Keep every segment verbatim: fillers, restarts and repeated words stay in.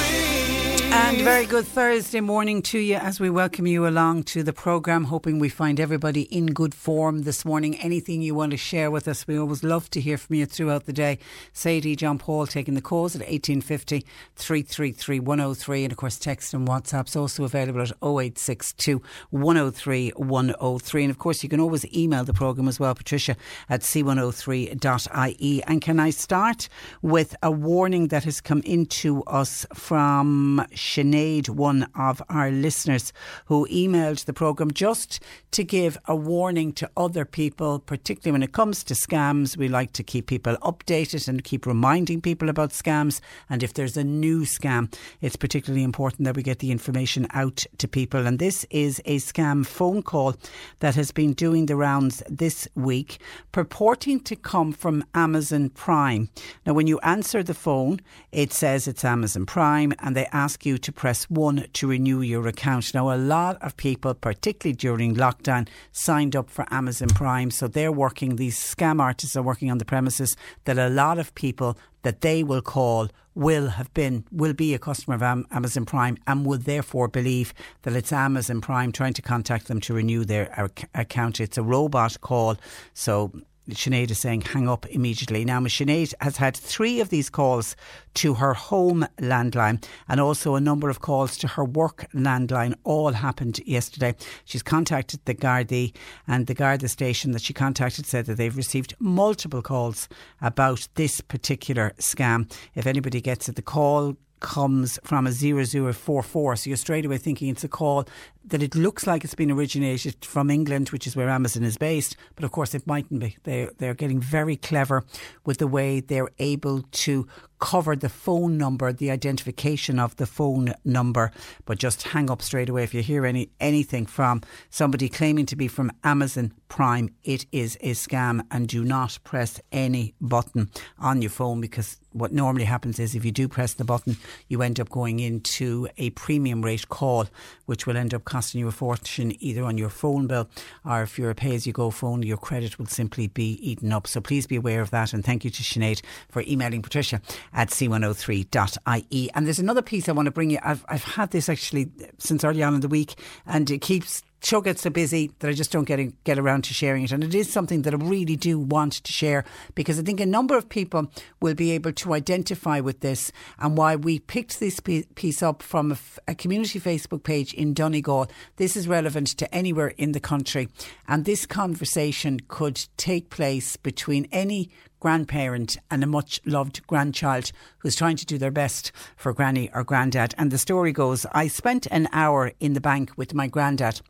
And very good Thursday morning to you as we welcome you along to the programme. Hoping we find everybody in good form this morning. Anything you want to share with us, we always love to hear from you throughout the day. Sadie, John Paul taking the calls at eighteen fifty, three three three, one oh three. And of course text and WhatsApp's also available at oh eight six two, one oh three, one oh three. And of course you can always email the programme as well, Patricia at c one oh three dot i e. And can I start with a warning that has come into us from Sinead, one of our listeners who emailed the programme just to give a warning to other people, particularly when it comes to scams. We like to keep people updated and keep reminding people about scams. And if there's a new scam, it's particularly important that we get the information out to people. And this is a scam phone call that has been doing the rounds this week, purporting to come from Amazon Prime. Now, when you answer the phone, it says it's Amazon Prime and they ask you to press one to renew your account. Now, a lot of people, particularly during lockdown, signed up for Amazon Prime. So they're working, these scam artists are working on the premises that a lot of people that they will call will have been, will be a customer of Am- Amazon Prime and will therefore believe that it's Amazon Prime trying to contact them to renew their ac- account. It's a robot call. So Sinead is saying hang up immediately. Now, Sinead has had three of these calls to her home landline and also a number of calls to her work landline. All happened yesterday. She's contacted the Gardaí, and the Garda station that she contacted said that they've received multiple calls about this particular scam. If anybody gets it, the call comes from a zero zero four four. So you're straight away thinking it's a call that it looks like it's been originated from England, which is where Amazon is based. But of course, it mightn't be. They, they're getting very clever with the way they're able to cover the phone number, the identification of the phone number. But just hang up straight away if you hear any anything from somebody claiming to be from Amazon Prime. It is a scam, and do not press any button on your phone, because what normally happens is if you do press the button, you end up going into a premium rate call, which will end up costing you a fortune either on your phone bill, or if you're a pay-as-you-go phone, your credit will simply be eaten up. So please be aware of that, and thank you to Sinead for emailing Patricia at c one oh three dot i e. And there's another piece I want to bring you. I've, I've had this actually since early on in the week, and it keeps show gets so busy that I just don't get, in, get around to sharing it. And it is something that I really do want to share, because I think a number of people will be able to identify with this and why we picked this piece up from a, a community Facebook page in Donegal. This is relevant to anywhere in the country. And this conversation could take place between any grandparent and a much loved grandchild who's trying to do their best for granny or granddad. And the story goes, I spent an hour in the bank with my granddad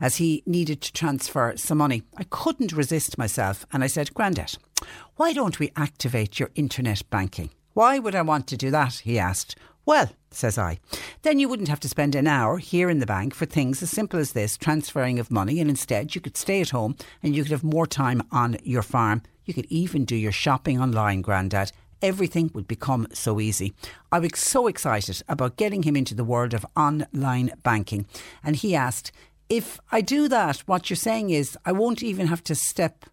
as he needed to transfer some money. I couldn't resist myself and I said, Granddad, why don't we activate your internet banking? Why would I want to do that? He asked. Well, says I, then you wouldn't have to spend an hour here in the bank for things as simple as this transferring of money, and instead you could stay at home and you could have more time on your farm. You could even do your shopping online, Grandad. Everything would become so easy. I was so excited about getting him into the world of online banking. And he asked, if I do that, what you're saying is I won't even have to step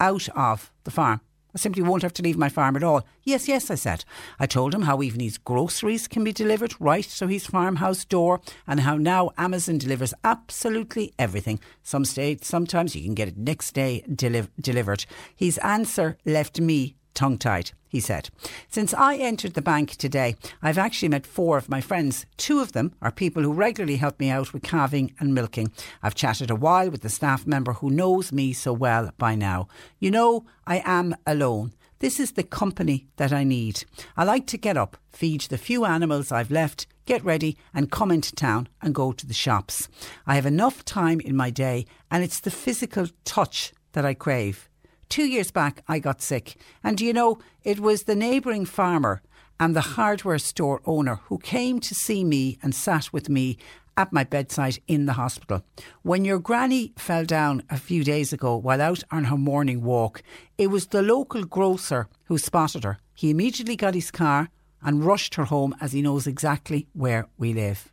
out of the farm. I simply won't have to leave my farm at all. Yes, yes, I said. I told him how even his groceries can be delivered right to his farmhouse door, and how now Amazon delivers absolutely everything. Some states, sometimes you can get it next day deli- delivered. His answer left me tongue-tied, he said. Since I entered the bank today, I've actually met four of my friends. Two of them are people who regularly help me out with calving and milking. I've chatted a while with the staff member who knows me so well by now. You know, I am alone. This is the company that I need. I like to get up, feed the few animals I've left, get ready and come into town and go to the shops. I have enough time in my day and it's the physical touch that I crave. Two years back, I got sick. And you know, it was the neighbouring farmer and the hardware store owner who came to see me and sat with me at my bedside in the hospital. When your granny fell down a few days ago while out on her morning walk, it was the local grocer who spotted her. He immediately got his car and rushed her home, as he knows exactly where we live.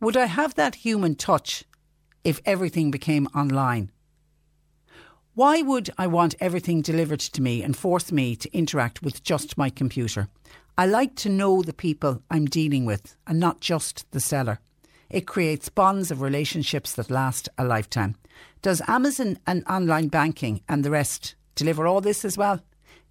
Would I have that human touch if everything became online? Why would I want everything delivered to me and force me to interact with just my computer? I like to know the people I'm dealing with and not just the seller. It creates bonds of relationships that last a lifetime. Does Amazon and online banking and the rest deliver all this as well?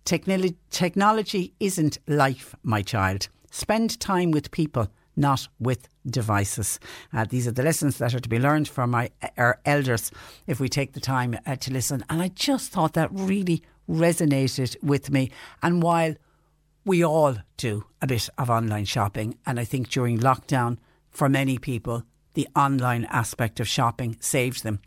Technolo- technology isn't life, my child. Spend time with people, not with devices. Uh, these are the lessons that are to be learned from our, our elders if we take the time uh, to listen. And I just thought that really resonated with me. And while we all do a bit of online shopping, and I think during lockdown, for many people, the online aspect of shopping saves them.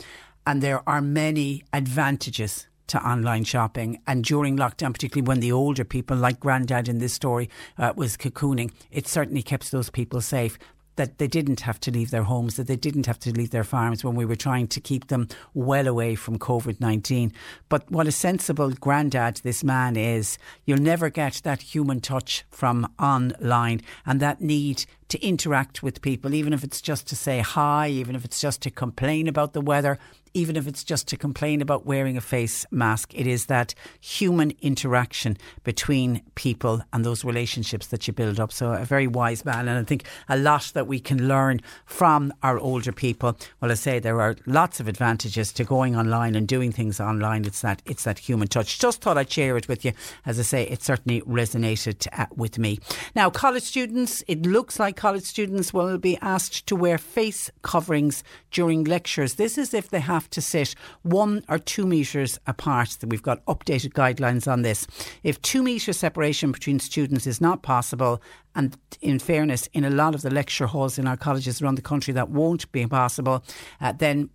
And there are many advantages to online shopping, and during lockdown, particularly when the older people like Grandad in this story uh, was cocooning, it certainly kept those people safe, that they didn't have to leave their homes, that they didn't have to leave their farms when we were trying to keep them well away from covid nineteen. But what a sensible granddad this man is. You'll never get that human touch from online and that need to interact with people, even if it's just to say hi, even if it's just to complain about the weather, even if it's just to complain about wearing a face mask. It is that human interaction between people and those relationships that you build up. So a very wise man. And I think a lot that we can learn from our older people. Well, I say there are lots of advantages to going online and doing things online. It's that, it's that human touch. Just thought I'd share it with you. As I say, it certainly resonated uh, with me. Now, college students, it looks like college students will be asked to wear face coverings during lectures. This is if they have to sit one or two metres apart. We've got updated guidelines on this. If two metre separation between students is not possible, and in fairness, in a lot of the lecture halls in our colleges around the country that won't be possible, uh, then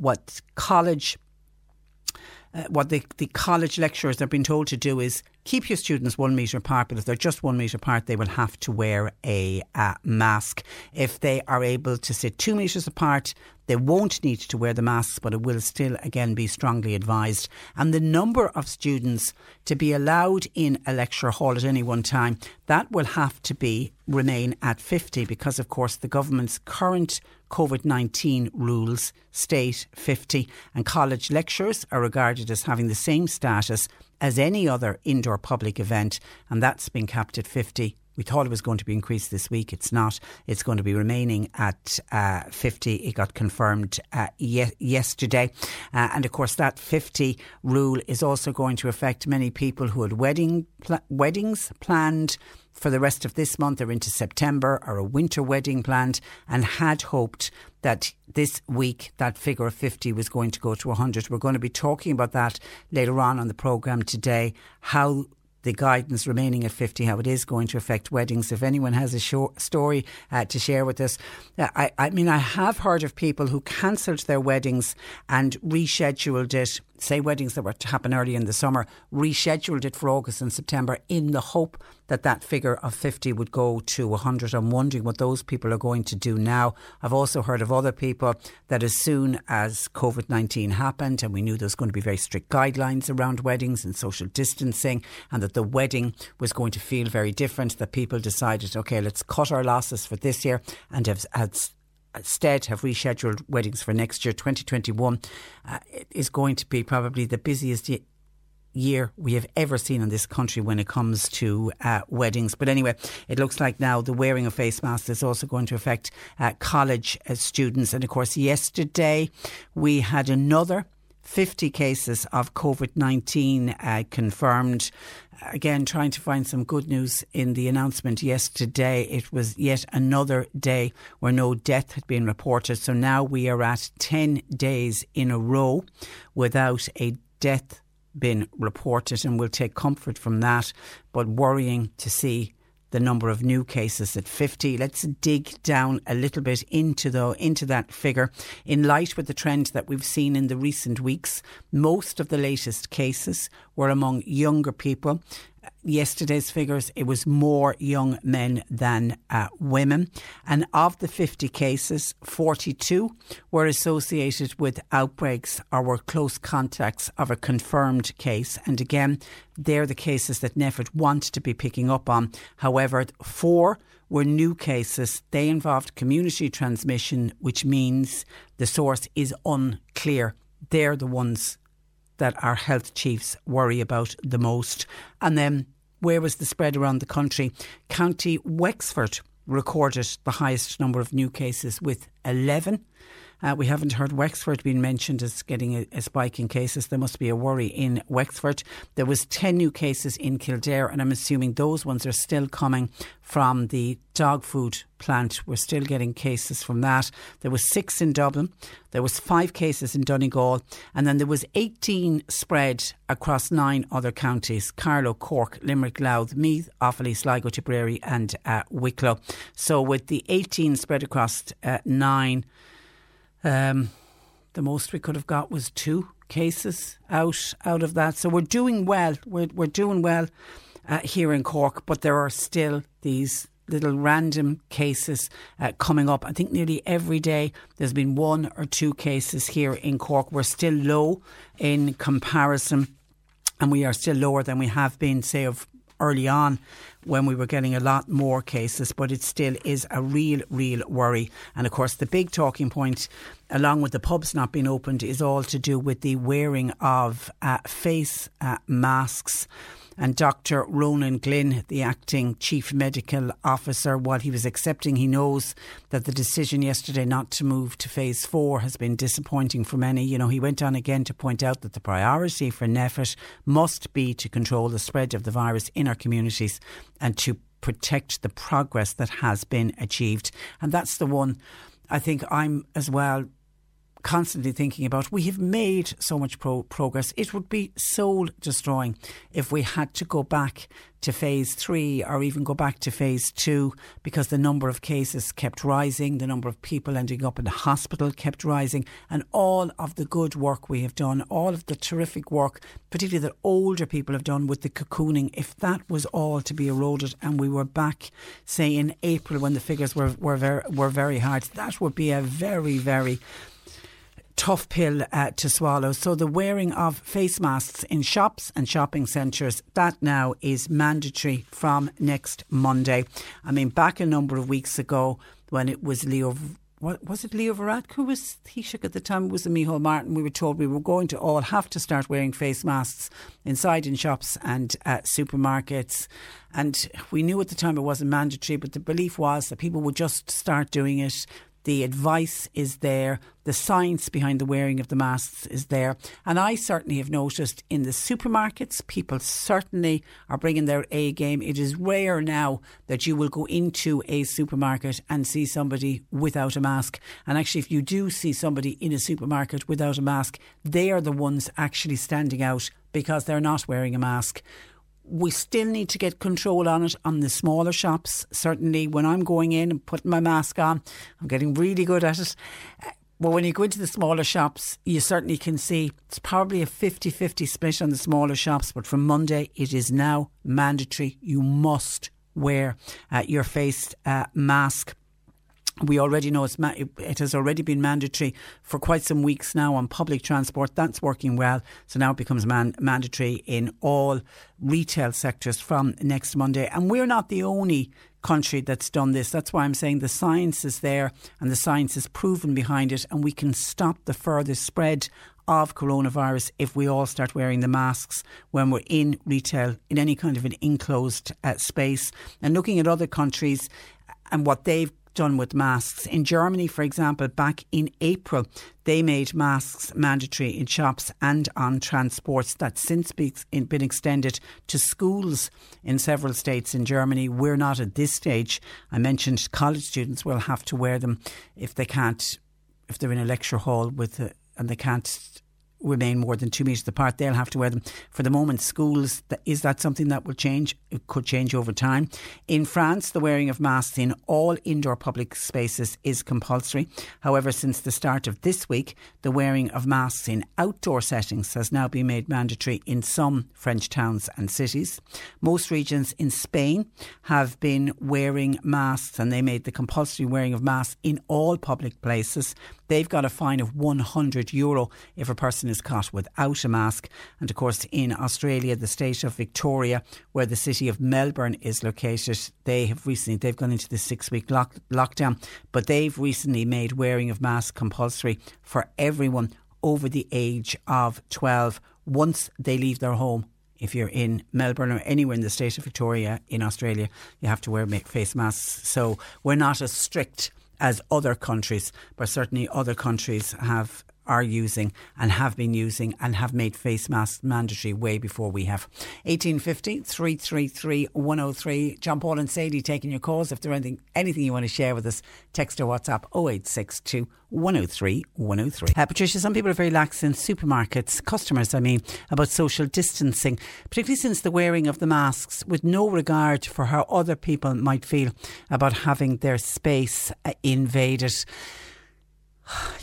what college Uh, what the, the college lecturers have been told to do is keep your students one metre apart, but if they're just one metre apart, they will have to wear a uh, mask. If they are able to sit two metres apart, they won't need to wear the masks, but it will still again be strongly advised. And the number of students to be allowed in a lecture hall at any one time, that will have to be remain at fifty, because of course the government's current covid nineteen rules state fifty, and college lectures are regarded as having the same status as any other indoor public event, and that's been capped at fifty. We thought it was going to be increased this week. It's not. It's going to be remaining at uh, fifty. It got confirmed uh, ye- yesterday. Uh, and of course, that fifty rule is also going to affect many people who had wedding pl- weddings planned for the rest of this month or into September, or a winter wedding planned, and had hoped that this week that figure of fifty was going to go to one hundred. We're going to be talking about that later on on the programme today, how the guidance remaining at fifty, how it is going to affect weddings. If anyone has a short story uh, to share with us. Uh, I, I mean, I have heard of people who cancelled their weddings and rescheduled it, say weddings that were to happen early in the summer, rescheduled it for August and September in the hope that that figure of fifty would go to one hundred. I'm wondering what those people are going to do now. I've also heard of other people that as soon as covid nineteen happened and we knew there was going to be very strict guidelines around weddings and social distancing, and that the wedding was going to feel very different, that people decided, OK, let's cut our losses for this year and have, have instead have rescheduled weddings for next year. twenty twenty-one uh, is going to be probably the busiest year year we have ever seen in this country when it comes to uh, weddings. But anyway, it looks like now the wearing of face masks is also going to affect uh, college uh, students. And of course, yesterday we had another fifty cases of COVID nineteen uh, confirmed. Again, trying to find some good news in the announcement yesterday. It was yet another day where no death had been reported. So now we are at ten days in a row without a death been reported, and we'll take comfort from that. But worrying to see the number of new cases at fifty. Let's dig down a little bit into the, into that figure. In light with the trend that we've seen in the recent weeks, most of the latest cases were among younger people. Yesterday's figures, it was more young men than uh, women. And of the fifty cases, forty-two were associated with outbreaks or were close contacts of a confirmed case. And again, they're the cases that NPHET wants to be picking up on. However, four were new cases. They involved community transmission, which means the source is unclear. They're the ones that our health chiefs worry about the most. And then where was the spread around the country? County Wexford recorded the highest number of new cases with eleven. Uh, we haven't heard Wexford being mentioned as getting a, a spike in cases. There must be a worry in Wexford. There was ten new cases in Kildare, and I'm assuming those ones are still coming from the dog food plant. We're still getting cases from that. There was six in Dublin. There was five cases in Donegal. And then there was eighteen spread across nine other counties. Carlow, Cork, Limerick, Louth, Meath, Offaly, Sligo, Tipperary and uh, Wicklow. So with the eighteen spread across uh, nine, Um, the most we could have got was two cases out out of that. So we're doing well. We're we're doing well uh, here in Cork, but there are still these little random cases uh, coming up. I think nearly every day there's been one or two cases here in Cork. We're still low in comparison, and we are still lower than we have been, say, of early on when we were getting a lot more cases, but it still is a real, real worry. And of course, the big talking point, along with the pubs not being opened, is all to do with the wearing of uh, face uh, masks. And Doctor Ronan Glynn, the acting chief medical officer, while he was accepting, he knows that the decision yesterday not to move to phase four has been disappointing for many. You know, he went on again to point out that the priority for NPHET must be to control the spread of the virus in our communities and to protect the progress that has been achieved. And that's the one I think I'm as well constantly thinking about. We have made so much pro- progress. It would be soul destroying if we had to go back to phase three or even go back to phase two, because the number of cases kept rising, the number of people ending up in the hospital kept rising, and all of the good work we have done, all of the terrific work, particularly that older people have done with the cocooning, if that was all to be eroded and we were back, say, in April when the figures were, were, very, were very hard, that would be a very, very tough pill uh, to swallow. So the wearing of face masks in shops and shopping centres, that now is mandatory from next Monday. I mean, back a number of weeks ago when it was Leo, what, was it Leo Varadkar who was Taoiseach at the time? It was the Michael Martin. We were told we were going to all have to start wearing face masks inside in shops and uh, supermarkets. And we knew at the time it wasn't mandatory, but the belief was that people would just start doing it. The advice is there. The science behind the wearing of the masks is there. And I certainly have noticed in the supermarkets, people certainly are bringing their A game. It is rare now that you will go into a supermarket and see somebody without a mask. And actually, if you do see somebody in a supermarket without a mask, they are the ones actually standing out because they're not wearing a mask. We still need to get control on it on the smaller shops. Certainly when I'm going in and putting my mask on, I'm getting really good at it. But when you go into the smaller shops, you certainly can see it's probably a fifty-fifty split on the smaller shops. But from Monday, it is now mandatory. You must wear uh, your face uh, mask. We already know it's ma- it has already been mandatory for quite some weeks now on public transport. That's working well. So now it becomes man- mandatory in all retail sectors from next Monday. And we're not the only country that's done this. That's why I'm saying the science is there and the science is proven behind it, and we can stop the further spread of coronavirus if we all start wearing the masks when we're in retail, in any kind of an enclosed uh, space. And looking at other countries and what they've done with masks. In Germany, for example, back in April, they made masks mandatory in shops and on transports. That's since been extended to schools in several states in Germany. We're not at this stage. I mentioned college students will have to wear them if they can't, if they're in a lecture hall with a, and they can't remain more than two metres apart, they'll have to wear them. For the moment, schools, is that something that will change? It could change over time. In France, the wearing of masks in all indoor public spaces is compulsory. However, since the start of this week, the wearing of masks in outdoor settings has now been made mandatory in some French towns and cities. Most regions in Spain have been wearing masks, and they made the compulsory wearing of masks in all public places. They've got a fine of one hundred euro if a person is caught without a mask. And of course, in Australia, the state of Victoria, where the city of Melbourne is located, they have recently, they've gone into the six-week lock, lockdown, but they've recently made wearing of masks compulsory for everyone over the age of twelve once they leave their home. If you're in Melbourne or anywhere in the state of Victoria in Australia, you have to wear face masks. So we're not as strict as other countries, but certainly other countries have are using and have been using and have made face masks mandatory way before we have. eighteen fifty, three three three, one oh three. John Paul and Sadie taking your calls. If there's anything, anything you want to share with us, text or WhatsApp oh eight six two, one oh three, one oh three. Uh, Patricia, some people are very lax in supermarkets, customers I mean, about social distancing, particularly since the wearing of the masks, with no regard for how other people might feel about having their space uh, invaded.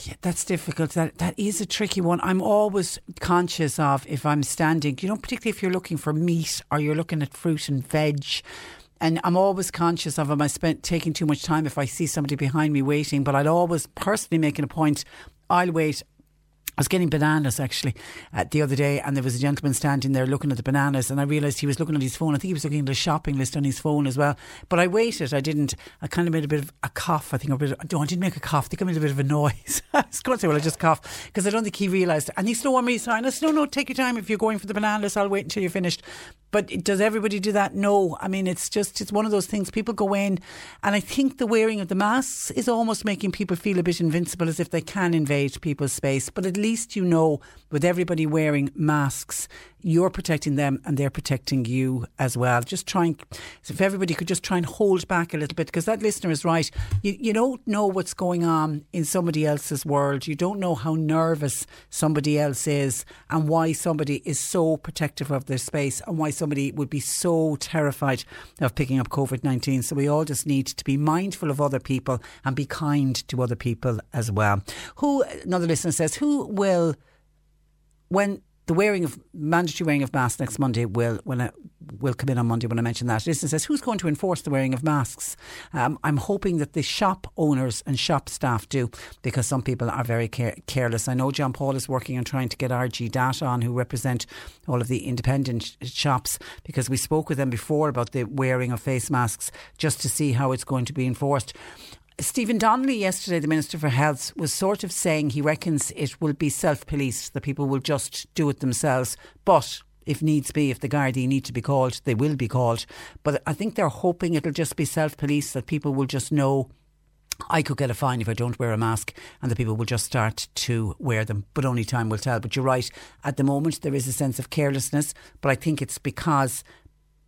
Yeah, that's difficult. That that is a tricky one. I'm always conscious of if I'm standing, you know, particularly if you're looking for meat or you're looking at fruit and veg. And I'm always conscious of am I spent taking too much time if I see somebody behind me waiting. But I'd always personally make it a point. I'll wait. I was getting bananas actually uh, the other day, and there was a gentleman standing there looking at the bananas, and I realised he was looking at his phone. I think he was looking at a shopping list on his phone as well. But I waited. I didn't. I kind of made a bit of a cough. I think a bit of, no, I didn't make a cough. I think I made a bit of a noise. I was going to say, well, I just coughed because I don't think he realised. And he slow on me. So I said, no, no, take your time. If you're going for the bananas, I'll wait until you're finished. But does everybody do that? No. I mean, it's just it's one of those things. People go in, and I think the wearing of the masks is almost making people feel a bit invincible, as if they can invade people's space. But at least, you know, with everybody wearing masks, you're protecting them and they're protecting you as well. Just try and, if everybody could just try and hold back a little bit, because that listener is right. You, you don't know what's going on in somebody else's world. You don't know how nervous somebody else is and why somebody is so protective of their space and why somebody would be so terrified of picking up COVID nineteen. So we all just need to be mindful of other people and be kind to other people as well. Who, another listener says, who will, when the wearing of mandatory wearing of masks next Monday will when I, will come in on Monday when I mention that. Listen, says who's going to enforce the wearing of masks? Um, I'm hoping that the shop owners and shop staff do, because some people are very care- careless. I know John Paul is working on trying to get R G Data on, who represent all of the independent shops, because we spoke with them before about the wearing of face masks, just to see how it's going to be enforced. Stephen Donnelly yesterday, the Minister for Health, was sort of saying he reckons it will be self-policed, that people will just do it themselves. But if needs be, if the Gardaí need to be called, they will be called. But I think they're hoping it'll just be self-policed, that people will just know, I could get a fine if I don't wear a mask, and the people will just start to wear them. But only time will tell. But you're right, at the moment there is a sense of carelessness, but I think it's because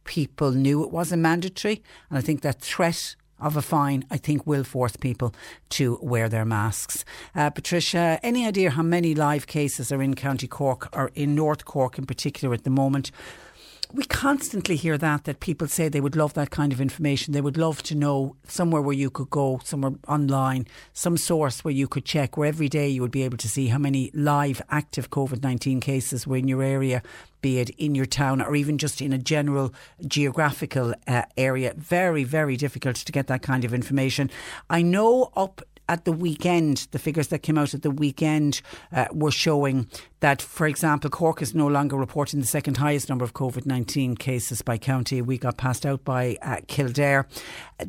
people knew it wasn't mandatory, and I think that threat of a fine, I think, will force people to wear their masks. Uh, Patricia, any idea how many live cases are in County Cork or in North Cork in particular at the moment? We constantly hear that, that people say they would love that kind of information. They would love to know somewhere where you could go, somewhere online, some source where you could check, where every day you would be able to see how many live active COVID nineteen cases were in your area, be it in your town or even just in a general geographical uh, area. Very, very difficult to get that kind of information. I know up at the weekend, the figures that came out at the weekend uh, were showing that, for example, Cork is no longer reporting the second highest number of COVID nineteen cases by county. We got passed out by uh, Kildare.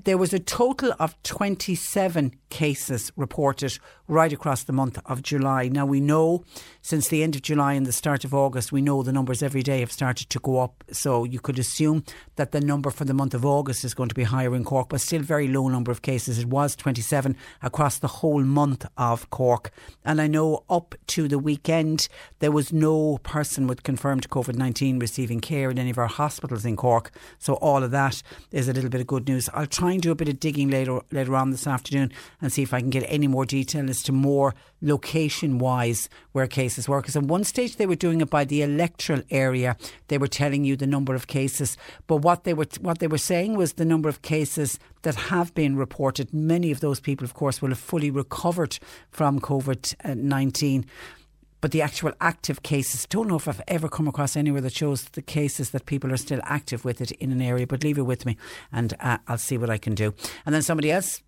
There was a total of twenty-seven cases reported right across the month of July. Now, we know since the end of July and the start of August, we know the numbers every day have started to go up. So you could assume that the number for the month of August is going to be higher in Cork, but still very low number of cases. It was twenty-seven across the whole month of Cork. And I know up to the weekend, there was no person with confirmed COVID nineteen receiving care in any of our hospitals in Cork. So all of that is a little bit of good news. I'll try and do a bit of digging later later on this afternoon and see if I can get any more detail as to more location-wise where cases were. Because at one stage they were doing it by the electoral area. They were telling you the number of cases. But what they were what they were saying was the number of cases that have been reported. Many of those people, of course, will have fully recovered from COVID nineteen. But the actual active cases, don't know if I've ever come across anywhere that shows the cases that people are still active with it in an area, but leave it with me and uh, I'll see what I can do. And then somebody else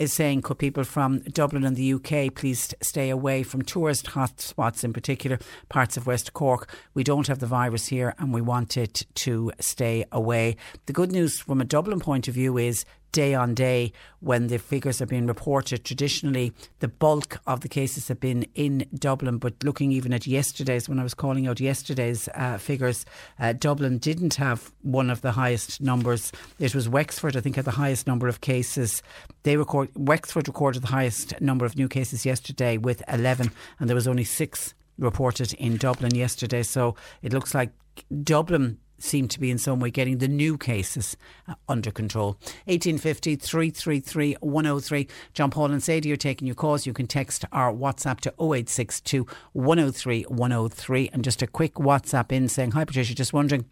is saying, could people from Dublin and the U K please stay away from tourist hotspots, in particular parts of West Cork? We don't have the virus here and we want it to stay away. The good news from a Dublin point of view is day on day when the figures are being reported, traditionally the bulk of the cases have been in Dublin, but looking even at yesterday's, when I was calling out yesterday's uh, figures, uh, Dublin didn't have one of the highest numbers. It was Wexford, I think, had the highest number of cases. They record Wexford recorded the highest number of new cases yesterday with eleven, and there was only six reported in Dublin yesterday. So it looks like Dublin seem to be in some way getting the new cases uh, under control. eighteen fifty, three three three, one oh three. John Paul and Sadie are taking your calls. You can text our WhatsApp to oh eight six two, one oh three, one oh three. And just a quick WhatsApp in saying, hi Patricia, just wondering,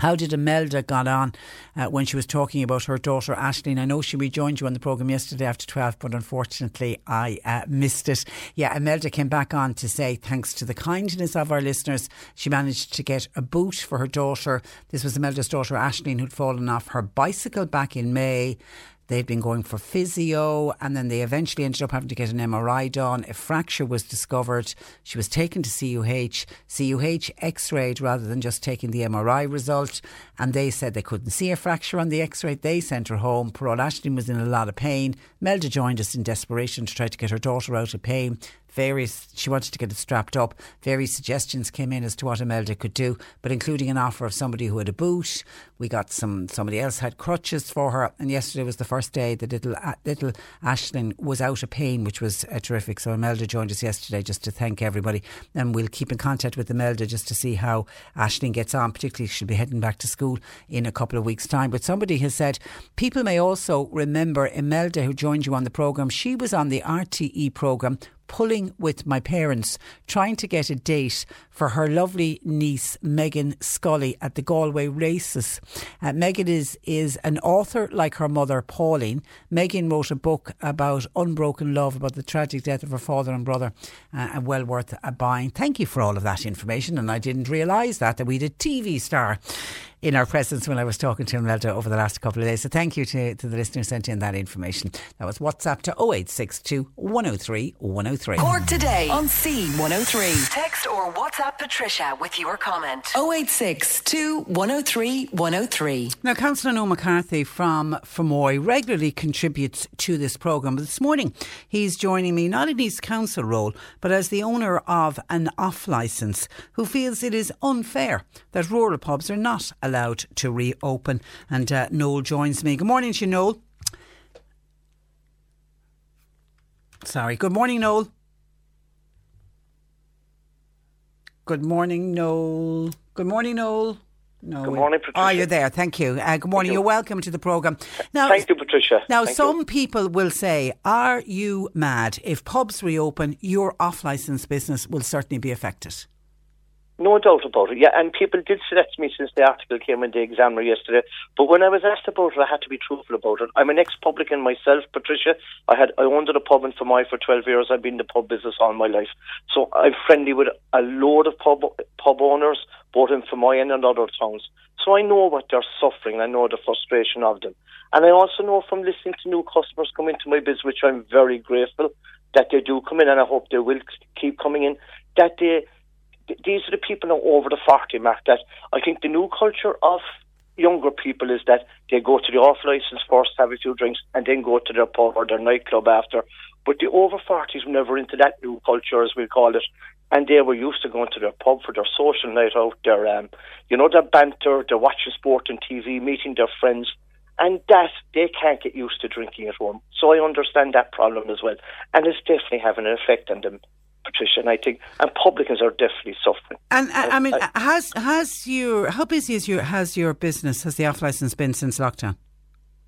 how did Imelda got on uh, when she was talking about her daughter Aisling? I know she rejoined you on the programme yesterday after twelve, but unfortunately I uh, missed it. Yeah, Imelda came back on to say thanks to the kindness of our listeners, she managed to get a boot for her daughter. This was Imelda's daughter Aisling, who'd fallen off her bicycle back in May. They'd been going for physio and then they eventually ended up having to get an M R I done. A fracture was discovered. She was taken to C U H. C U H x-rayed rather than just taking the M R I result. And they said they couldn't see a fracture on the x-ray. They sent her home. Poor Aisling was in a lot of pain. Melda joined us in desperation to try to get her daughter out of pain. Various, she wanted to get it strapped up. Various suggestions came in as to what Imelda could do, but including an offer of somebody who had a boot. We got some, somebody else had crutches for her. And yesterday was the first day the little uh, little Aisling was out of pain, which was uh, terrific. So Imelda joined us yesterday just to thank everybody. And we'll keep in contact with Imelda just to see how Aisling gets on, particularly she'll be heading back to school in a couple of weeks' time. But somebody has said, people may also remember Imelda, who joined you on the programme. She was on the R T E programme, pulling with my parents, trying to get a date for her lovely niece Megan Scully at the Galway races. Uh, Megan is, is an author like her mother Pauline. Megan wrote a book about unbroken love, about the tragic death of her father and brother, uh, and well worth a buying. Thank you for all of that information, and I didn't realise that, that we had a T V star in our presence when I was talking to Imelda over the last couple of days. So thank you to, to the listener who sent in that information. That was WhatsApp to oh eight six two, one oh three, one oh three. Cork Today on C one oh three. Text or WhatsApp Patricia with your comment. oh eight six two, one oh three, one oh three. Now, Councillor Noel McCarthy from Fermoy regularly contributes to this programme. But this morning, he's joining me not in his council role, but as the owner of an off licence, who feels it is unfair that rural pubs are not allowed to reopen. And uh, Noel joins me. Good morning to you, Noel. Sorry. Good morning, Noel. Good morning, Noel. Good morning, Noel. No, good morning, Patricia. Oh, you're there. Thank you. Uh, good morning. Thank you. You're welcome to the programme. Now, thank you, Patricia. Now, Thank some you. people will say, are you mad? If pubs reopen, your off-licence business will certainly be affected. No doubt about it, yeah. And people did say that to me since the article came in the Examiner yesterday. But when I was asked about it, I had to be truthful about it. I'm an ex-publican myself, Patricia. I had I owned a pub in Fermoy for twelve years. I've been in the pub business all my life. So I'm friendly with a load of pub, pub owners, both in Fermoy and in other towns. So I know what they're suffering. I know the frustration of them. And I also know from listening to new customers come into my biz, which I'm very grateful that they do come in, and I hope they will keep coming in, that they... These are the people now over the forty mark that I think the new culture of younger people is that they go to the off-licence first, have a few drinks, and then go to their pub or their nightclub after. But the over forties were never into that new culture, as we call it, and they were used to going to their pub for their social night out, their, um, you know, their banter, their watching sport and T V, meeting their friends, and that they can't get used to drinking at home. So I understand that problem as well, and it's definitely having an effect on them. Patricia, and I think, and publicans are definitely suffering. And I, I mean, I, has has your how busy is your has your business? Has the off licence been since lockdown?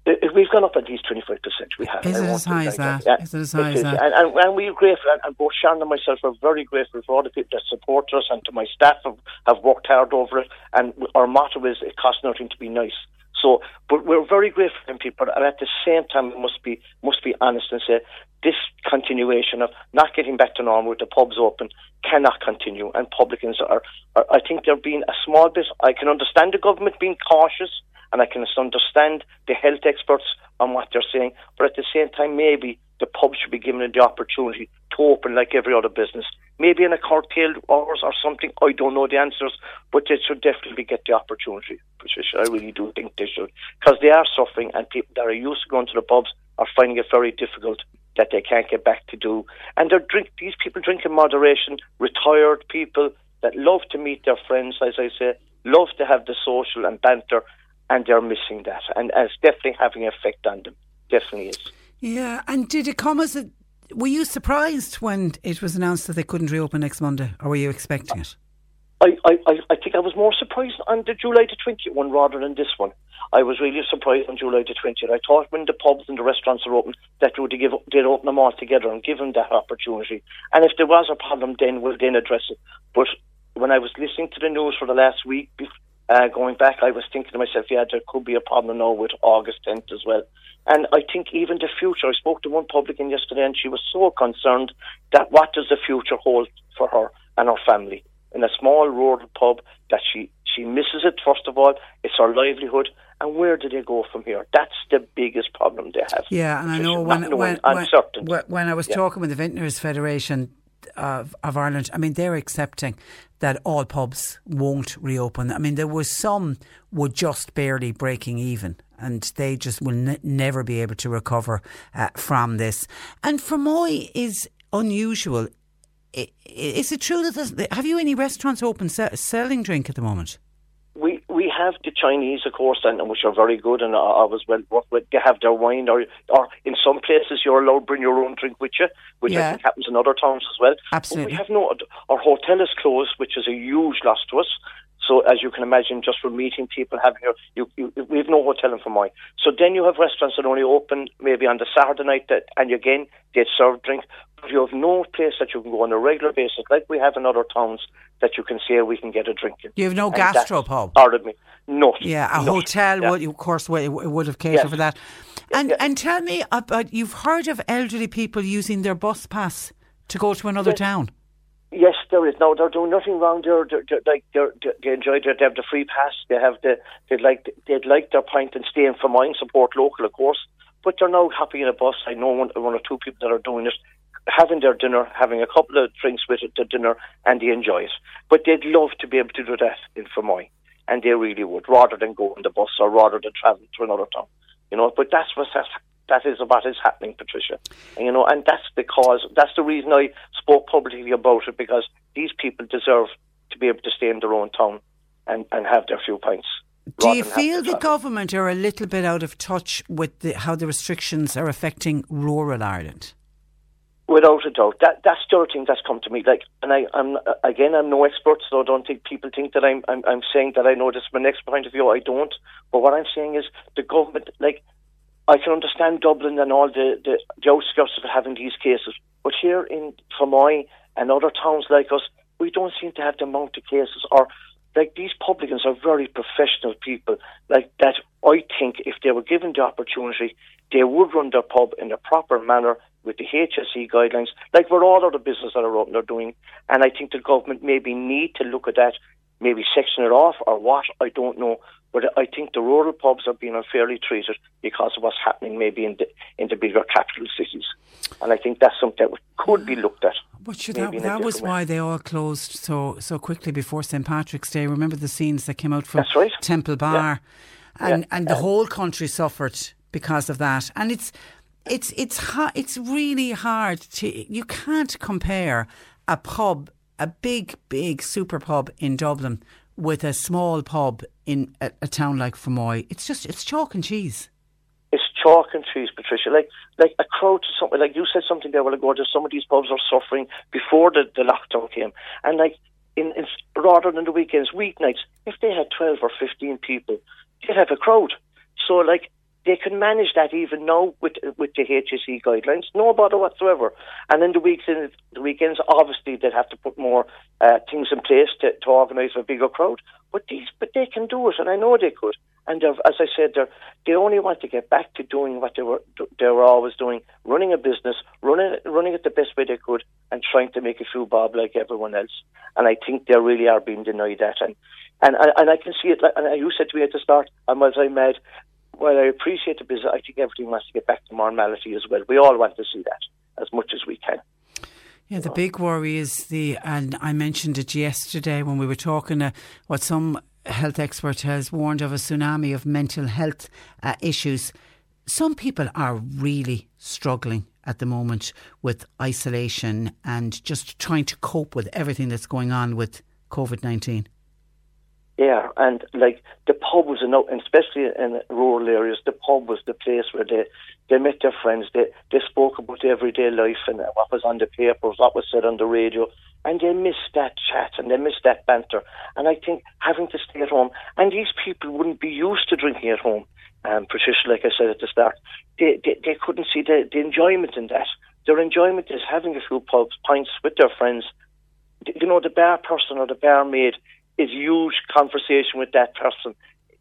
It, we've gone up at least twenty five percent. We have. Is it as high as that? Yeah, is it as high as that? And, and, and we're grateful. And, and both Sharon and myself are very grateful for all the people that support us, and to my staff have, have worked hard over it. And our motto is, "It costs nothing to be nice." So, but we're very grateful to people, and at the same time, we must be must be honest and say this continuation of not getting back to normal with the pubs open cannot continue. And publicans are, are I think, they're being a small bit. I can understand the government being cautious, and I can understand the health experts on what they're saying. But at the same time, maybe the pubs should be given the opportunity to open like every other business. Maybe in a curtailed hours or something. I don't know the answers, but they should definitely get the opportunity, Patricia. I really do think they should, because they are suffering, and people that are used to going to the pubs are finding it very difficult that they can't get back to do. And they're drink. These people drink in moderation. Retired people that love to meet their friends, as I say, love to have the social and banter, and they're missing that, and it's definitely having an effect on them. Definitely is. Yeah, and did it come as a... Were you surprised when it was announced that they couldn't reopen next Monday, or were you expecting it? I, I, I think I was more surprised on the July the twentieth one rather than this one. I was really surprised on July the twentieth. I thought when the pubs and the restaurants are open that they would give, they'd open them all together and give them that opportunity. And if there was a problem, then we'll then address it. But when I was listening to the news for the last week, uh, going back, I was thinking to myself, yeah, there could be a problem now with August tenth as well. And I think even the future, I spoke to one publican yesterday and she was so concerned that what does the future hold for her and her family in a small rural pub, that she, she misses it, first of all. It's her livelihood. And where do they go from here? That's the biggest problem they have. Yeah, and I know when, when, when, when I was yeah. talking with the Vintners Federation of, of Ireland, I mean, they're accepting that all pubs won't reopen. I mean, there was some were just barely breaking even, and they just will n- never be able to recover uh, from this. And Fermoy is unusual. I, is it true that have you any restaurants open se- selling drink at the moment? We we have the Chinese, of course, and which are very good, and I, I was well worked with. They have their wine, or or in some places you're allowed to bring your own drink with you, which yeah. I think happens in other towns as well. Absolutely, but we have no. Our hotel is closed, which is a huge loss to us. So as you can imagine, just for meeting people, having your, you, you, we have no hotel in Fermoy. So then you have restaurants that only open maybe on the Saturday night, that, and again, they serve drink. But you have no place that you can go on a regular basis, like we have in other towns, that you can say we can get a drink in. You have no gastropub? Pardon me. No. Yeah, a not, hotel, yeah. Would, of course, would have catered yes. for that. And, yes. and tell me about, you've heard of elderly people using their bus pass to go to another yes. town? Yes, there is. No, they're doing nothing wrong. They're, they're, they're like they're, they enjoy. They have the free pass. They have the they'd like they'd like their pint and stay in Fermoy and support local, of course. But they're now happy in a bus. I know one, one or two people that are doing it, having their dinner, having a couple of drinks with it, their dinner, and they enjoy it. But they'd love to be able to do that in Fermoy, and they really would, rather than go on the bus or rather than travel to another town. You know, but that's what's happening. That is what is happening, Patricia. And, you know, and that's the cause. That's the reason I spoke publicly about it, because these people deserve to be able to stay in their own town and, and have their few pints. Do you feel the government are a little bit out of touch with the, how the restrictions are affecting rural Ireland? Without a doubt. That, that's the other thing that's come to me. Like, and I, I'm again, I'm no expert, so I don't think people think that I'm, I'm, I'm saying that I know this from an expert point of view. I don't. But what I'm saying is the government, like, I can understand Dublin and all the, the, the outskirts of having these cases. But here in Fermoy and other towns like us, we don't seem to have the amount of cases, or like these publicans are very professional people, like that I think if they were given the opportunity, they would run their pub in a proper manner with the H S E guidelines, like what all other businesses that are open are doing. And I think the government maybe need to look at that, maybe section it off or what, I don't know. But I think the rural pubs are being unfairly treated because of what's happening maybe in the in the bigger capital cities. And I think that's something that could be looked at. But should that, that was way. Why they all closed so, so quickly before Saint Patrick's Day. Remember the scenes that came out from right. Temple Bar? Yeah. And, yeah. and the um, whole country suffered because of that. And it's it's it's ha- it's really hard to... You can't compare a pub, a big, big super pub in Dublin with a small pub in a, a town like Fermoy. It's just, it's chalk and cheese. It's chalk and cheese, Patricia. Like like a crowd to something, like you said something there a while ago, that some of these pubs are suffering before the, the lockdown came. And like, in, in rather than the weekends, weeknights, if they had twelve or fifteen people, they'd have a crowd. So like, they can manage that even now with with the H S E guidelines, no bother whatsoever. And in the weeks in the weekends, obviously they'd have to put more uh, things in place to, to organise a bigger crowd. But these, but they can do it, and I know they could. And as I said, they they only want to get back to doing what they were they were always doing, running a business, running running it the best way they could, and trying to make a few bob like everyone else. And I think they really are being denied that. And and and, and I can see it. Like, and you said to me at the start, and was I mad? Well, I appreciate the business. I think everything wants to get back to normality as well. We all want to see that as much as we can. Yeah, the big worry is the, and I mentioned it yesterday when we were talking, uh, what some health expert has warned of, a tsunami of mental health uh, issues. Some people are really struggling at the moment with isolation and just trying to cope with everything that's going on with COVID nineteen. Yeah, and like the pub was, an, especially in rural areas, the pub was the place where they, they met their friends, they, they spoke about everyday life and what was on the papers, what was said on the radio, and they missed that chat and they missed that banter. And I think having to stay at home, and these people wouldn't be used to drinking at home, um, Patricia, like I said at the start, they, they, they couldn't see the, the enjoyment in that. Their enjoyment is having a few pubs, pints with their friends. You know, the bar person or the barmaid is huge conversation with that person.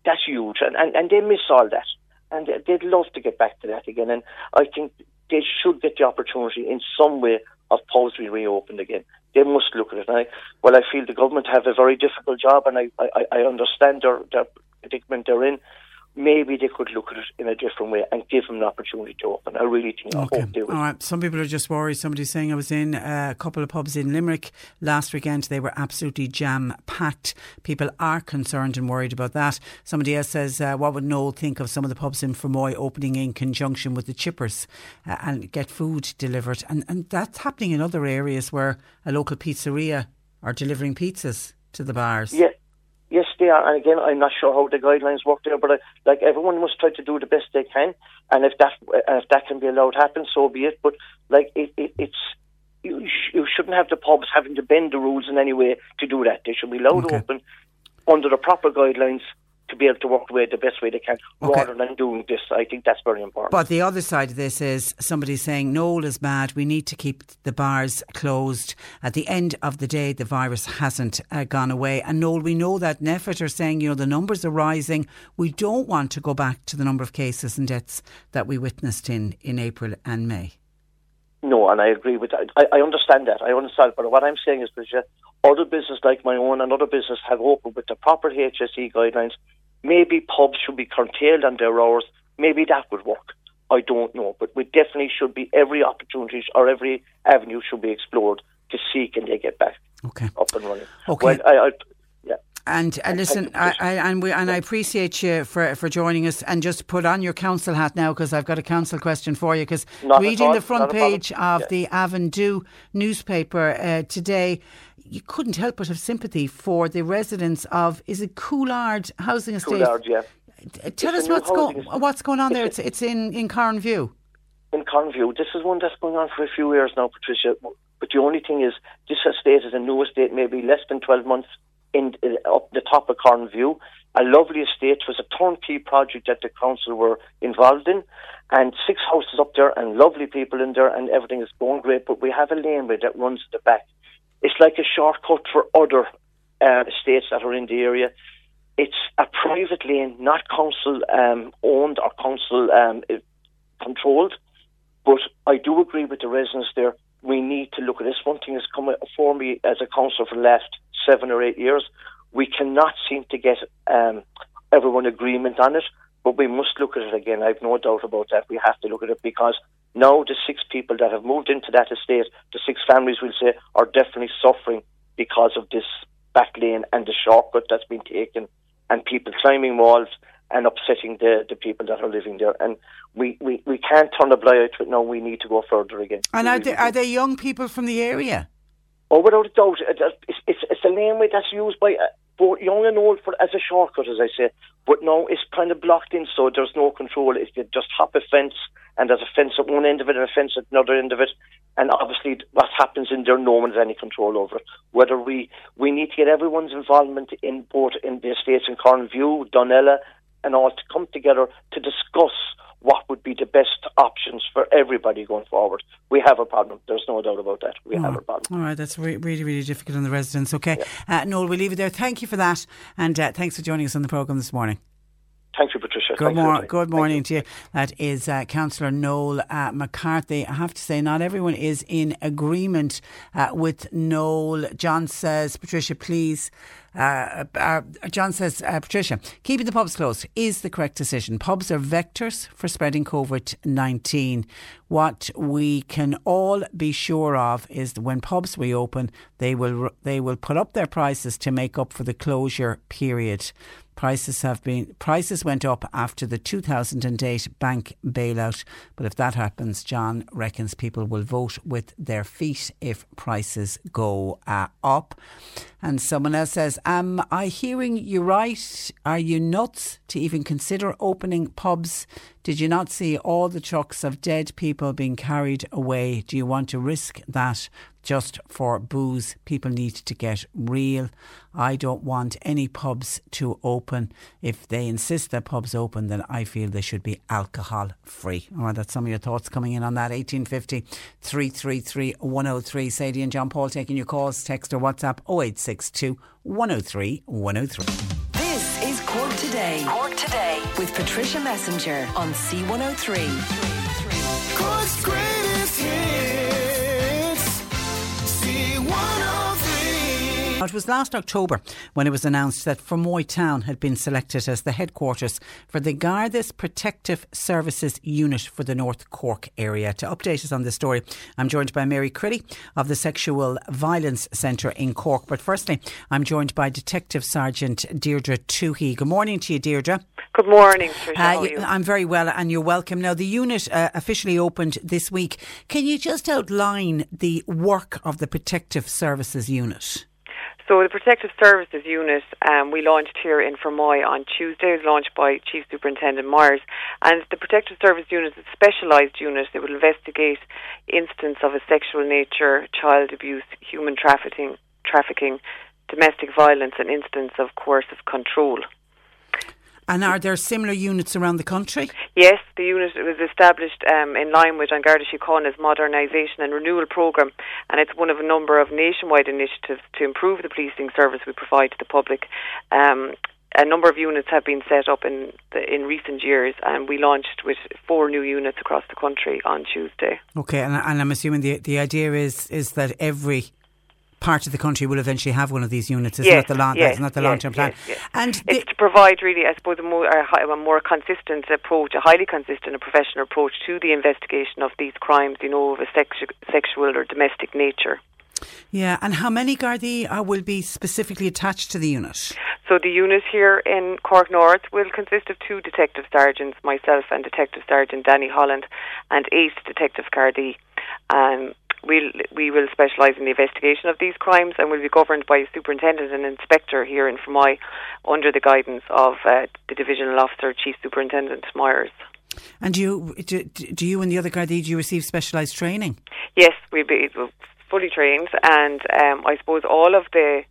That's huge. And, and, and they miss all that. And they'd love to get back to that again. And I think they should get the opportunity in some way of pubs being reopened again. They must look at it. And I, well, I feel the government have a very difficult job, and I, I, I understand their, their predicament they're in. Maybe they could look at it in a different way and give them an opportunity to open. I really think I okay. hope they will. All right. Some people are just worried. Somebody's saying, I was in a couple of pubs in Limerick last weekend. They were absolutely jam-packed. People are concerned and worried about that. Somebody else says, uh, what would Noel think of some of the pubs in Fermoy opening in conjunction with the chippers uh, and get food delivered? And, and that's happening in other areas where a local pizzeria are delivering pizzas to the bars. Yeah. Yes, they are. And again, I'm not sure how the guidelines work there, but I, like everyone must try to do the best they can. And if that if that can be allowed to happen, so be it. But like it, it, it's you, sh- you shouldn't have the pubs having to bend the rules in any way to do that. They should be allowed okay. open under the proper guidelines to be able to work the, way, the best way they can okay. rather than doing this. I think that's very important. But the other side of this is somebody saying, Noel is mad, we need to keep the bars closed. At the end of the day, the virus hasn't uh, gone away. And Noel, we know that N P H E T are saying, you know, the numbers are rising. We don't want to go back to the number of cases and deaths that we witnessed in, in April and May. No, and I agree with that. I, I understand that. I understand. But what I'm saying is, Patricia, other businesses like my own and other businesses have opened with the proper H S E guidelines. Maybe pubs should be curtailed on their hours. Maybe that would work. I don't know. But we definitely should be, every opportunity or every avenue should be explored to see can they get back okay. up and running. Okay. Well, I, I, yeah. And, and listen, I, I, and, we, and I appreciate you for, for joining us, and just put on your council hat now, because I've got a council question for you, because reading all, the front page of yeah. the Avondhu newspaper uh, today, you couldn't help but have sympathy for the residents of, is it Coolard Housing Estate? Coolard, yeah. Tell it's us what's, go- what's going on there. It's, it's in, in Cornview. In Cornview. This is one that's going on for a few years now, Patricia. But the only thing is, this estate is a new estate, maybe less than twelve months in, in up the top of Cornview. A lovely estate. It was a turnkey project that the council were involved in. And six houses up there and lovely people in there, and everything is going great. But we have a laneway that runs at the back. It's like a shortcut for other uh, estates that are in the area. It's a private lane, not council um, owned or council um, controlled. But I do agree with the residents there. We need to look at this. One thing has come for me as a councillor for the last seven or eight years. We cannot seem to get um, everyone agreement on it, but we must look at it again. I've no doubt about that. We have to look at it, because now the six people that have moved into that estate, the six families we'll say, are definitely suffering because of this back lane and the shortcut that's been taken, and people climbing walls and upsetting the, the people that are living there. And we, we, we can't turn a blind eye to it now. We need to go further again. And are there, are there young people from the area? Oh, without a doubt. It's, it's, it's a laneway that's used by both young and old for, as a shortcut, as I say. But now it's kind of blocked in, so there's no control. It's just hop a fence, and there's a fence at one end of it and a fence at another end of it. And obviously what happens in there, no one has any control over it. Whether we, we need to get everyone's involvement in both in the estates in Cornview, Donella, and all to come together to discuss what would be the best options for everybody going forward. We have a problem. There's no doubt about that. We oh, have a problem. All right, that's re- really, really difficult on the residents. Okay, yeah. uh, Noel, we'll leave it there. Thank you for that, and uh, thanks for joining us on the programme this morning. Thank you, Patricia. Good, mor- good morning you. to you. That is uh, Councillor Noel uh, McCarthy. I have to say, not everyone is in agreement uh, with Noel. John says, Patricia, please... Uh, uh, John says, uh, Patricia, keeping the pubs closed is the correct decision. Pubs are vectors for spreading COVID nineteen. What we can all be sure of is that when pubs reopen, they will they will put up their prices to make up for the closure period. Prices have been prices went up after the two thousand eight bank bailout, but if that happens, John reckons people will vote with their feet if prices go uh, up. And someone else says, am I hearing you right? Are you nuts to even consider opening pubs? Did you not see all the trucks of dead people being carried away? Do you want to risk that just for booze? People need to get real. I don't want any pubs to open. If they insist that pubs open, then I feel they should be alcohol free. All right, that's some of your thoughts coming in on that. eighteen fifty, three three three, one oh three. Sadie and John Paul taking your calls. Text or WhatsApp oh eight six two, one oh three, one oh three. This is Cork Today. Cork Today with Patricia Messenger on C one oh three. Cork's greatest hits. C one oh three. It was last October when it was announced that Fermoy Town had been selected as the headquarters for the Gardaí Protective Services Unit for the North Cork area. To update us on this story, I'm joined by Mary Crilly of the Sexual Violence Centre in Cork. But firstly, I'm joined by Detective Sergeant Deirdre Toohey. Good morning to you, Deirdre. Good morning. Tricia, uh, you? I'm very well, and you're welcome. Now, the unit uh, officially opened this week. Can you just outline the work of the Protective Services Unit? So the Protective Services Unit, um, we launched here in Fermoy on Tuesday. It was launched by Chief Superintendent Myers. And the Protective Services Unit is a specialised unit that will investigate incidents of a sexual nature, child abuse, human trafficking, trafficking, domestic violence and incidents of coercive control. And are there similar units around the country? Yes, the unit was established um, in line with an Garda Síochána's modernisation and renewal programme, and it's one of a number of nationwide initiatives to improve the policing service we provide to the public. Um, a number of units have been set up in the, in recent years, and we launched with four new units across the country on Tuesday. Okay, and, and I'm assuming the the idea is is that every part of the country will eventually have one of these units. Isn't yes, that the long, yes, that's not the long-term yes, plan? Yes, yes. And it's to provide really, I suppose, a more, a more consistent approach, a highly consistent and professional approach to the investigation of these crimes, you know, of a sexu- sexual or domestic nature. Yeah, and how many Gardaí uh, will be specifically attached to the unit? So the unit here in Cork North will consist of two detective sergeants, myself and Detective Sergeant Danny Holland, and eight detective Gardaí. Um, We'll, we will specialise in the investigation of these crimes, and we'll be governed by a superintendent and inspector here in Fermoy under the guidance of uh, the Divisional Officer, Chief Superintendent Myers. And do you, do, do you and the other Gardaí, do you receive specialised training? Yes, we'll be fully trained, and um, I suppose all of the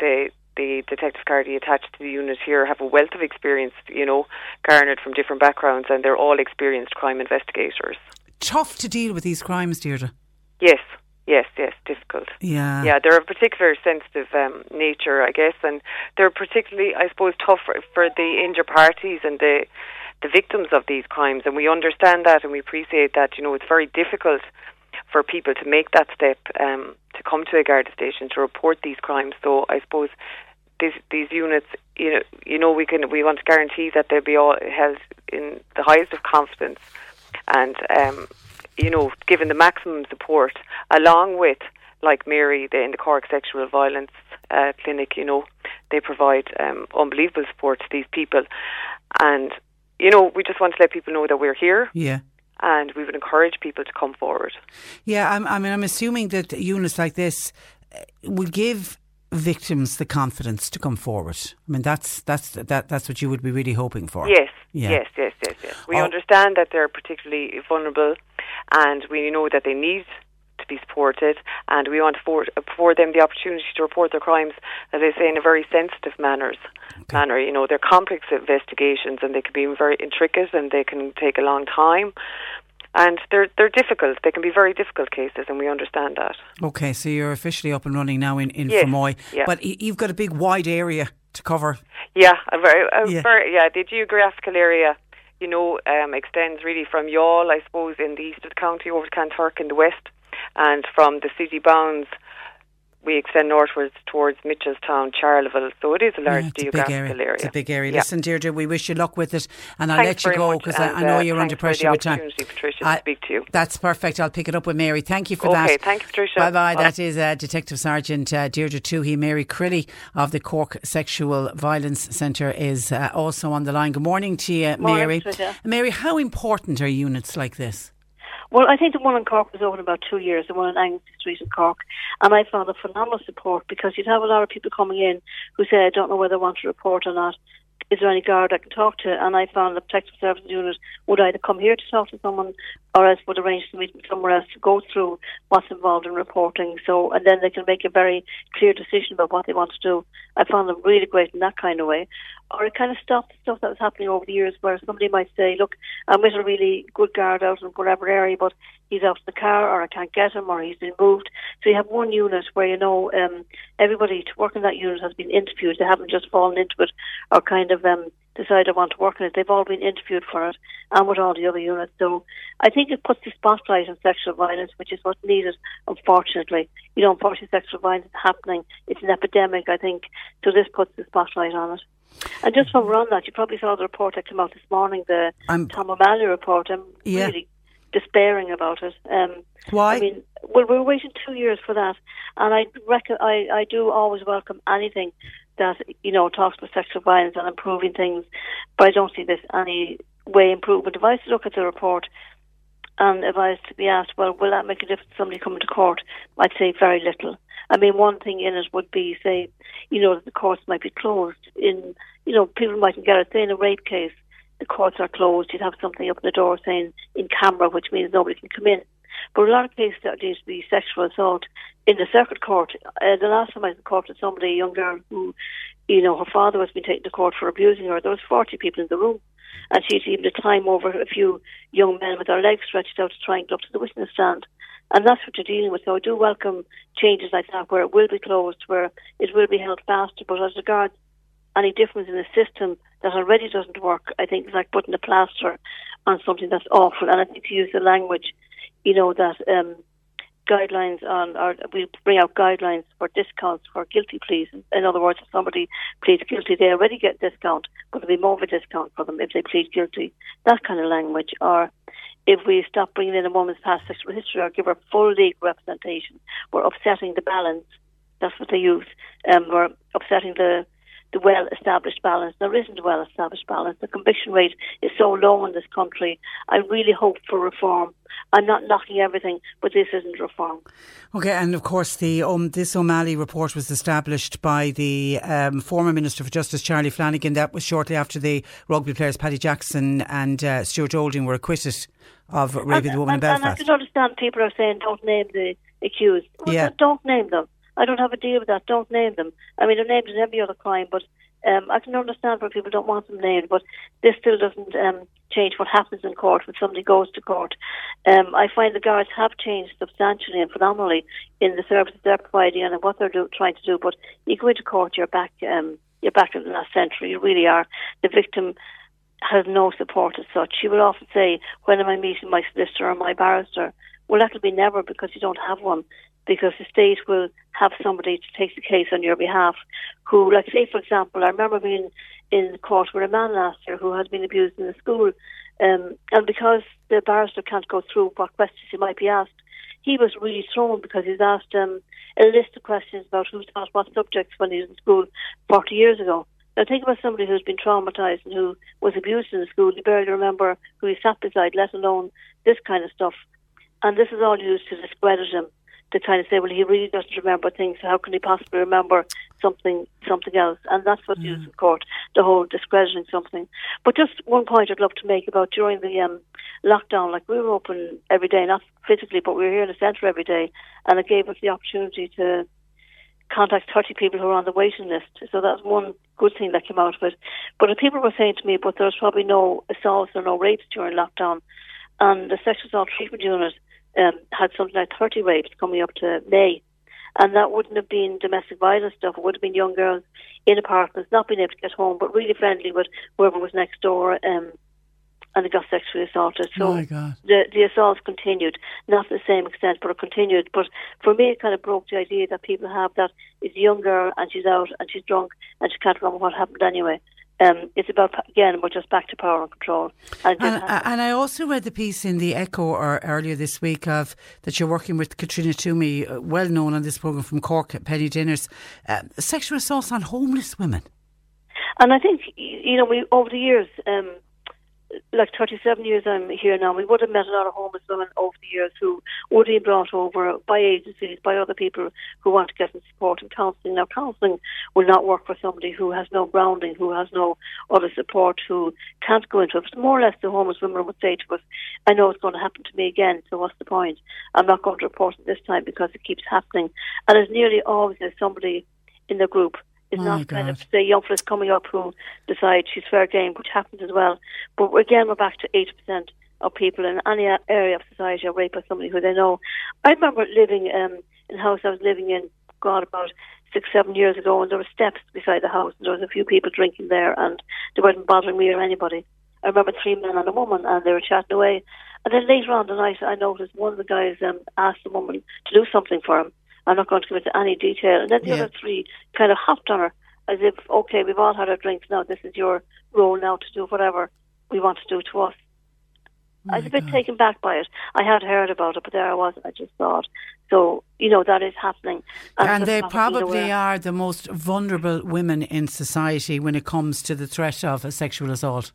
the... the detective Gardaí attached to the unit here have a wealth of experience, you know, garnered from different backgrounds, and they're all experienced crime investigators. Tough to deal with these crimes, Deirdre. Yes, Yes, yes, difficult. Yeah. Yeah, they're a particular sensitive um, nature, I guess, and they're particularly, I suppose, tough for, for the injured parties and the the victims of these crimes, and we understand that and we appreciate that. You know, it's very difficult for people to make that step um, to come to a Garda station to report these crimes. So I suppose these these units, you know, you know, we can we want to guarantee that they'll be all held in the highest of confidence and. Um, you know, given the maximum support, along with, like Mary, they in the Cork Sexual Violence uh, Clinic, you know, they provide um, unbelievable support to these people. And, you know, we just want to let people know that we're here. Yeah. And we would encourage people to come forward. Yeah, I'm, I mean, I'm assuming that units like this will give victims the confidence to come forward. I mean, that's that's that that's what you would be really hoping for. Yes, yeah. yes, yes, yes, yes. We oh. understand that they're particularly vulnerable, and we know that they need to be supported, and we want to afford, afford them the opportunity to report their crimes, as I say, in a very sensitive manners, okay. manner. You know, they're complex investigations, and they can be very intricate, and they can take a long time. And they're they're difficult. They can be very difficult cases, and we understand that. Okay, so you're officially up and running now in, in yes, Fermoy. Yeah. But you've got a big wide area to cover. Yeah, a very, a yeah. very yeah. The geographical area, you know, um, extends really from Youghal, I suppose, in the east of the county over to Kanturk in the west, and from the city bounds we extend northwards towards Mitchelstown, Charleville. So it is a large yeah, geographical a area. area. It's a big area. Yeah. Listen, Deirdre, we wish you luck with it. And I'll thanks let you go because I, I know uh, you're under pressure with time. Thanks for the opportunity, Patricia, I, to speak to you. That's perfect. I'll pick it up with Mary. Thank you for okay, that. Okay, thanks, Patricia. Bye-bye. Bye. That is uh, Detective Sergeant uh, Deirdre Toohey. Mary Crilly of the Cork Sexual Violence Centre is uh, also on the line. Good morning to you, morning, Mary. Patricia. Mary, how important are units like this? Well, I think the one in Cork was open about two years, the one in Anglesey Street in Cork, and I found a phenomenal support because you'd have a lot of people coming in who say, I don't know whether I want to report or not. Is there any guard I can talk to? And I found the Protective Services Unit would either come here to talk to someone or else would arrange to meet them somewhere else to go through what's involved in reporting. So, and then they can make a very clear decision about what they want to do. I found them really great in that kind of way. Or it kind of stopped the stuff that was happening over the years where somebody might say, look, I'm with a really good guard out in whatever area, but he's out of the car or I can't get him or he's been moved. So you have one unit where, you know, um, everybody to work in that unit has been interviewed. They haven't just fallen into it or kind of um, decided I want to work in it. They've all been interviewed for it and with all the other units. So I think it puts the spotlight on sexual violence, which is what's needed, unfortunately. You know, unfortunately, sexual violence is happening. It's an epidemic, I think. So this puts the spotlight on it. And just while we're on that, you probably saw the report that came out this morning, the I'm, Tom O'Malley report. I'm yeah. really despairing about it. Um, Why? I mean, well, we're waiting two years for that. And I, rec- I, I do always welcome anything that, you know, talks about sexual violence and improving things. But I don't see there's any way improvement. If I was to look at the report and if I was to be asked, well, will that make a difference to somebody coming to court? I'd say very little. I mean, one thing in it would be, say, you know, that the courts might be closed. In, you know, people mightn't get it. Say in a rape case, the courts are closed. You'd have something up in the door saying in camera, which means nobody can come in. But a lot of cases that used to be sexual assault in the circuit court. Uh, the last time I was in court with somebody, a young girl who, you know, her father was being taken to court for abusing her. There was forty people in the room. And she had even to climb over a few young men with their legs stretched out to try and get up to the witness stand. And that's what you're dealing with. So I do welcome changes like that where it will be closed, where it will be held faster. But as regards any difference in the system that already doesn't work, I think it's like putting a plaster on something that's awful. And I think to use the language, you know, that um, guidelines on, or we bring out guidelines for discounts for guilty pleas. In other words, if somebody pleads guilty, they already get discount, but there'll be more of a discount for them if they plead guilty. That kind of language. Or if we stop bringing in a woman's past sexual history or give her full legal representation, we're upsetting the balance. That's what they use. Um, we're upsetting the, the well-established balance. There isn't a well-established balance. The conviction rate is so low in this country. I really hope for reform. I'm not knocking everything, but this isn't reform. Okay, and of course, the um, this O'Malley report was established by the um, former Minister for Justice, Charlie Flanagan. That was shortly after the rugby players Paddy Jackson and uh, Stuart Olding were acquitted of raping the woman and, in Belfast. And I can understand people are saying, don't name the accused. Well, yeah. Don't name them. I don't have a deal with that. Don't name them. I mean, they're named in every other crime, but Um, I can understand why people don't want them named, but this still doesn't um, change what happens in court when somebody goes to court. Um, I find the guards have changed substantially and phenomenally in the services they're providing and what they're do, trying to do, but you go into court, you're back, um, you're back in the last century, you really are. The victim has no support as such. She will often say, when am I meeting my solicitor or my barrister? Well, that will be never, because you don't have one, because the state will have somebody to take the case on your behalf who, like, say, for example, I remember being in court with a man last year who had been abused in the school, um, and because the barrister can't go through what questions he might be asked, he was really thrown because he was asked um, a list of questions about who taught what subjects when he was in school forty years ago. Now, think about somebody who's been traumatised and who was abused in the school. You barely remember who he sat beside, let alone this kind of stuff. And this is all used to discredit him, to kind of say, well, he really doesn't remember things, so how can he possibly remember something something else? And that's what's mm. used in court, the whole discrediting something. But just one point I'd love to make about during the um, lockdown, like, we were open every day, not physically, but we were here in the centre every day, and it gave us the opportunity to contact thirty people who are on the waiting list. So that's one good thing that came out of it. But the people were saying to me, but there's probably no assaults or no rapes during lockdown. And the sexual assault treatment unit um, had something like thirty rapes coming up to May. And that wouldn't have been domestic violence stuff. It would have been young girls in apartments, not being able to get home, but really friendly with whoever was next door, um, and they got sexually assaulted. So oh my God. the the assaults continued, not to the same extent, but it continued. But for me, it kind of broke the idea that people have that it's a young girl and she's out and she's drunk and she can't remember what happened anyway. Um, it's about, again, we're just back to power and control. And, and, and I also read the piece in the Echo or earlier this week of that you're working with Katrina Toomey, well known on this programme from Cork at Penny Dinners, uh, sexual assaults on homeless women. And I think, you know, we over the years, um, like thirty-seven years I'm here now, we would have met a lot of homeless women over the years who would have been brought over by agencies, by other people who want to get some support and counselling. Now, counselling will not work for somebody who has no grounding, who has no other support, who can't go into it. But more or less the homeless women would say to us, I know it's going to happen to me again, so what's the point? I'm not going to report it this time because it keeps happening. And it's nearly always there's somebody in the group. It's oh not kind God. of the young fellas coming up who decide she's fair game, which happens as well. But again, we're back to eighty percent of people in any area of society are raped by somebody who they know. I remember living um, in a house I was living in, God, about six, seven years ago, and there were steps beside the house, and there was a few people drinking there, and they weren't bothering me or anybody. I remember three men and a woman, and they were chatting away. And then later on the night, I noticed one of the guys um, asked the woman to do something for him. I'm not going to go into any detail. And then the yeah. other three kind of hopped on her as if, okay, we've all had our drinks now. This is your role now to do whatever we want to do to us. Oh I was a bit God. taken back by it. I had heard about it, but there I was. I just saw it. So, you know, that is happening. And, and they probably are the most vulnerable women in society when it comes to the threat of a sexual assault.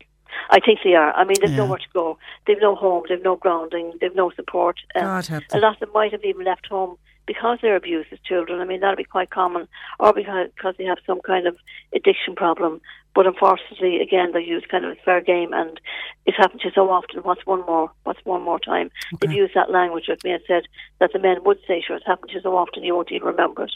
I think they are. I mean, they've yeah. nowhere to go. They've no home. They've no grounding. They've no support. Um, God help them. A lot of them might have even left home because they're abused as children. I mean, that'll be quite common, or because, because they have some kind of addiction problem. But unfortunately, again, they're used kind of as fair game, and it's happened to you so often. What's one more? What's one more time? Okay. They've used that language with me and said that the men would say, sure, it's happened to you so often, you won't even remember it.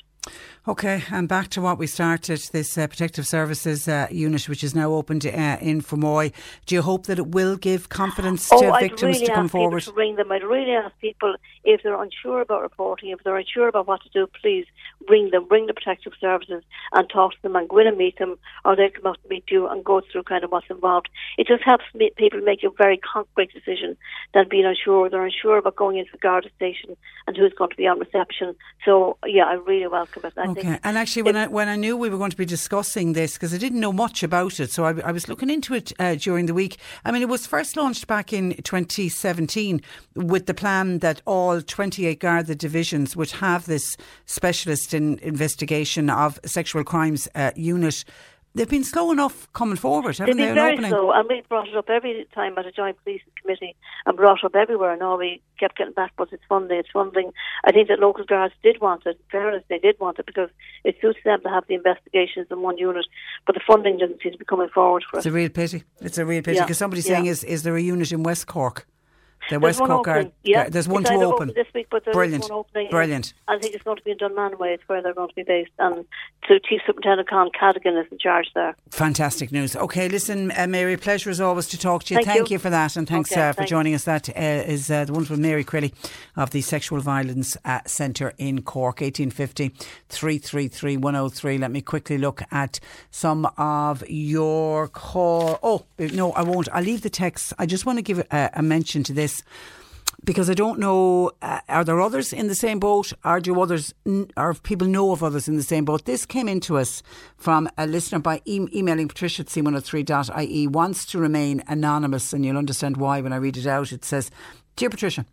Okay, and back to what we started, this uh, Protective Services uh, unit, which is now open to, uh, in Fermoy. Do you hope that it will give confidence oh, to I'd victims really to come forward? I'd really ask people to ring them. I'd really ask people, if they're unsure about reporting, if they're unsure about what to do, please ring them, ring the Protective Services and talk to them and go in and meet them, or they'll come out and meet you and go through kind of what's involved. It just helps people make a very concrete decision than being unsure. They're unsure about going into the Garda station and who's going to be on reception. So, yeah, I really welcome I okay, think and actually, when I when I knew we were going to be discussing this, because I didn't know much about it, so I, I was looking into it uh, during the week. I mean, it was first launched back in twenty seventeen with the plan that all twenty-eight Garda divisions would have this specialist in investigation of sexual crimes uh, unit. They've been slow enough coming forward, haven't they? They've been they, very slow, and we brought it up every time at a joint police committee and brought it up everywhere, and all we kept getting back was it's funding, it's funding. I think that local guards did want it, in fairness, they did want it, because it suits them to have the investigations in one unit, but the funding doesn't seem to be coming forward for us. It's a real pity, it's a real pity, because yeah. somebody's yeah. saying, is, is there a unit in West Cork? There was Cork Guard. Yeah. There's one it's to open. open this week, but there's Brilliant. One opening. Brilliant. I think it's going to be in Dunmanway. It's where they're going to be based. And so Chief Superintendent Cadigan is in charge there. Fantastic news. Okay, listen, uh, Mary, pleasure as always to talk to you. Thank, thank you. you for that, and thanks okay, uh, for thanks. joining us. That uh, is uh, the wonderful Mary Crilly of the Sexual Violence uh, Centre in Cork. eighteen fifty, three three three, one oh three. Let me quickly look at some of your call. Oh no, I won't. I'll leave the text. I just want to give a, a mention to this, because I don't know, uh, are there others in the same boat? Or do others, or people know of others in the same boat? This came into us from a listener by e- emailing Patricia at C one oh three dot I E, wants to remain anonymous, and you'll understand why when I read it out. It says, "Dear Patricia,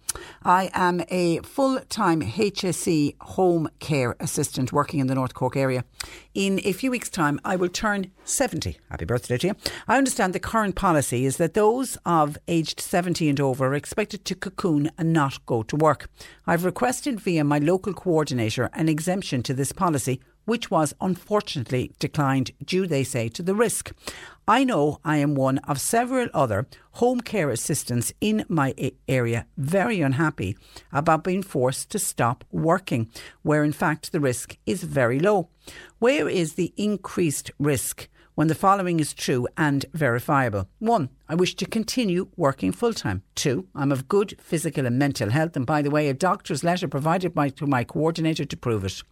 I am a full-time H S E home care assistant working in the North Cork area. In a few weeks' time, I will turn seventy. Happy birthday to you. I understand the current policy is that those of aged seventy and over are expected to cocoon and not go to work. I've requested via my local coordinator an exemption to this policy, which was unfortunately declined due, they say, to the risk. I know I am one of several other home care assistants in my a- area very unhappy about being forced to stop working, where in fact the risk is very low. Where is the increased risk when the following is true and verifiable? One, I wish to continue working full-time. Two, I'm of good physical and mental health, and by the way, a doctor's letter provided by, to my coordinator to prove it.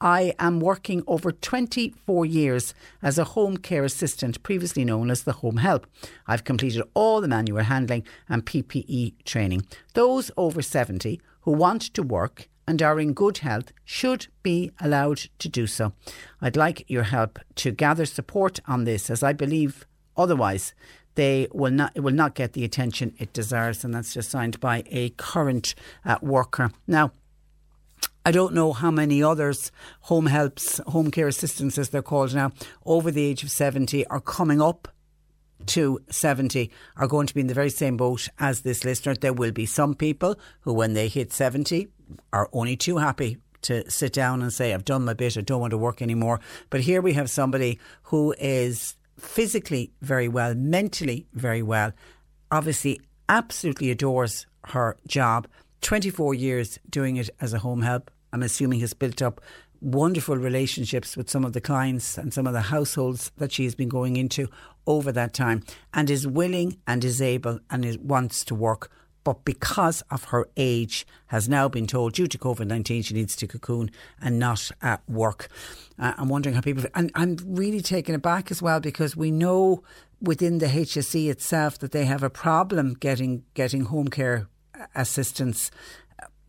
I am working over twenty-four years as a home care assistant, previously known as the home help. I've completed all the manual handling and P P E training. Those over seventy who want to work and are in good health should be allowed to do so. I'd like your help to gather support on this, as I believe otherwise they will not, it will not get the attention it deserves." And that's just signed by a current uh, worker. Now, I don't know how many others, home helps, home care assistants as they're called now, over the age of seventy are coming up to seventy, are going to be in the very same boat as this listener. There will be some people who, when they hit seventy, are only too happy to sit down and say, I've done my bit, I don't want to work anymore. But here we have somebody who is physically very well, mentally very well, obviously absolutely adores her job, twenty-four years doing it as a home help. I'm assuming has built up wonderful relationships with some of the clients and some of the households that she has been going into over that time, and is willing and is able and is, wants to work, but because of her age has now been told due to COVID nineteen she needs to cocoon and not uh, work. Uh, I'm wondering how people... And I'm really taken aback as well, because we know within the H S E itself that they have a problem getting getting home care assistance,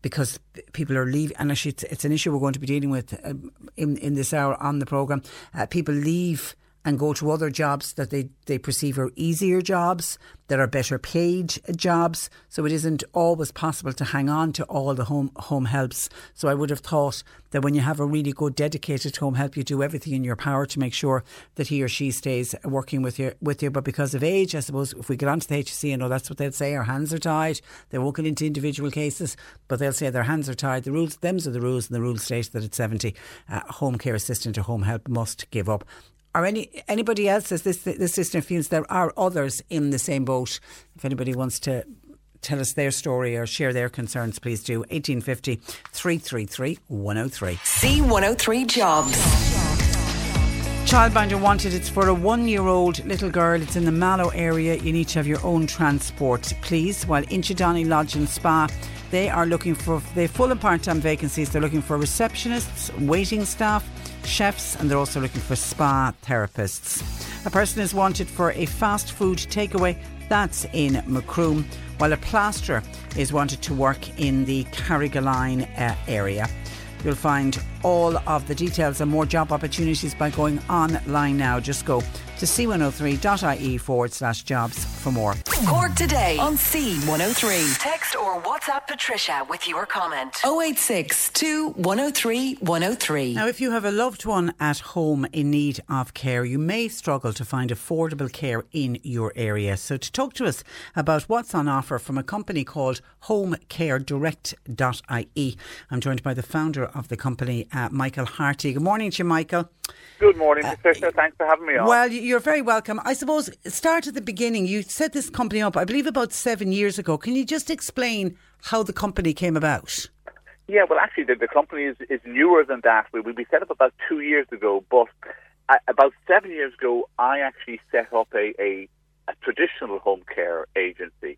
because people are leaving, and actually it's, it's an issue we're going to be dealing with um, in, in this hour on the programme. Uh, people leave and go to other jobs that they, they perceive are easier jobs, that are better paid jobs. So it isn't always possible to hang on to all the home home helps. So I would have thought that when you have a really good dedicated home help, you do everything in your power to make sure that he or she stays working with you. With you. But because of age, I suppose, if we get onto the H S C, I know that's what they'll say, our hands are tied. They won't get into individual cases, but they'll say their hands are tied. The rules, them's are the rules, and the rules state that at seventy, uh, home care assistant or home help must give up. Or any anybody else, as this this listener feels, there are others in the same boat. If anybody wants to tell us their story or share their concerns, please do. eighteen fifty, three three three, one oh three. C one oh three Jobs. Childminder Wanted. It's for a one-year-old little girl. It's in the Mallow area. You need to have your own transport, please. While Inchidani Lodge and Spa, they are looking for they full and part-time vacancies. They're looking for receptionists, waiting staff, chefs, and they're also looking for spa therapists. A person is wanted for a fast food takeaway. That's in Macroom. While a plasterer is wanted to work in the Carrigaline uh, area. You'll find all of the details and more job opportunities by going online now. Just go to c one oh three dot I E forward slash jobs for more. Cork Today on C one oh three. Text or WhatsApp Patricia with your comment. oh eight six, two one oh three, one oh three. Now, if you have a loved one at home in need of care, you may struggle to find affordable care in your area. So to talk to us about what's on offer from a company called home care direct dot I E, I'm joined by the founder of the company, Uh, Michael Harty. Good morning to you, Michael. Good morning, Patricia. Uh, Thanks for having me on. Well, you, you're very welcome. I suppose, start at the beginning. You set this company up, I believe, about seven years ago. Can you just explain how the company came about? Yeah, well, actually, the, the company is, is newer than that. We, we set up about two years ago, but uh, about seven years ago, I actually set up a, a, a traditional home care agency.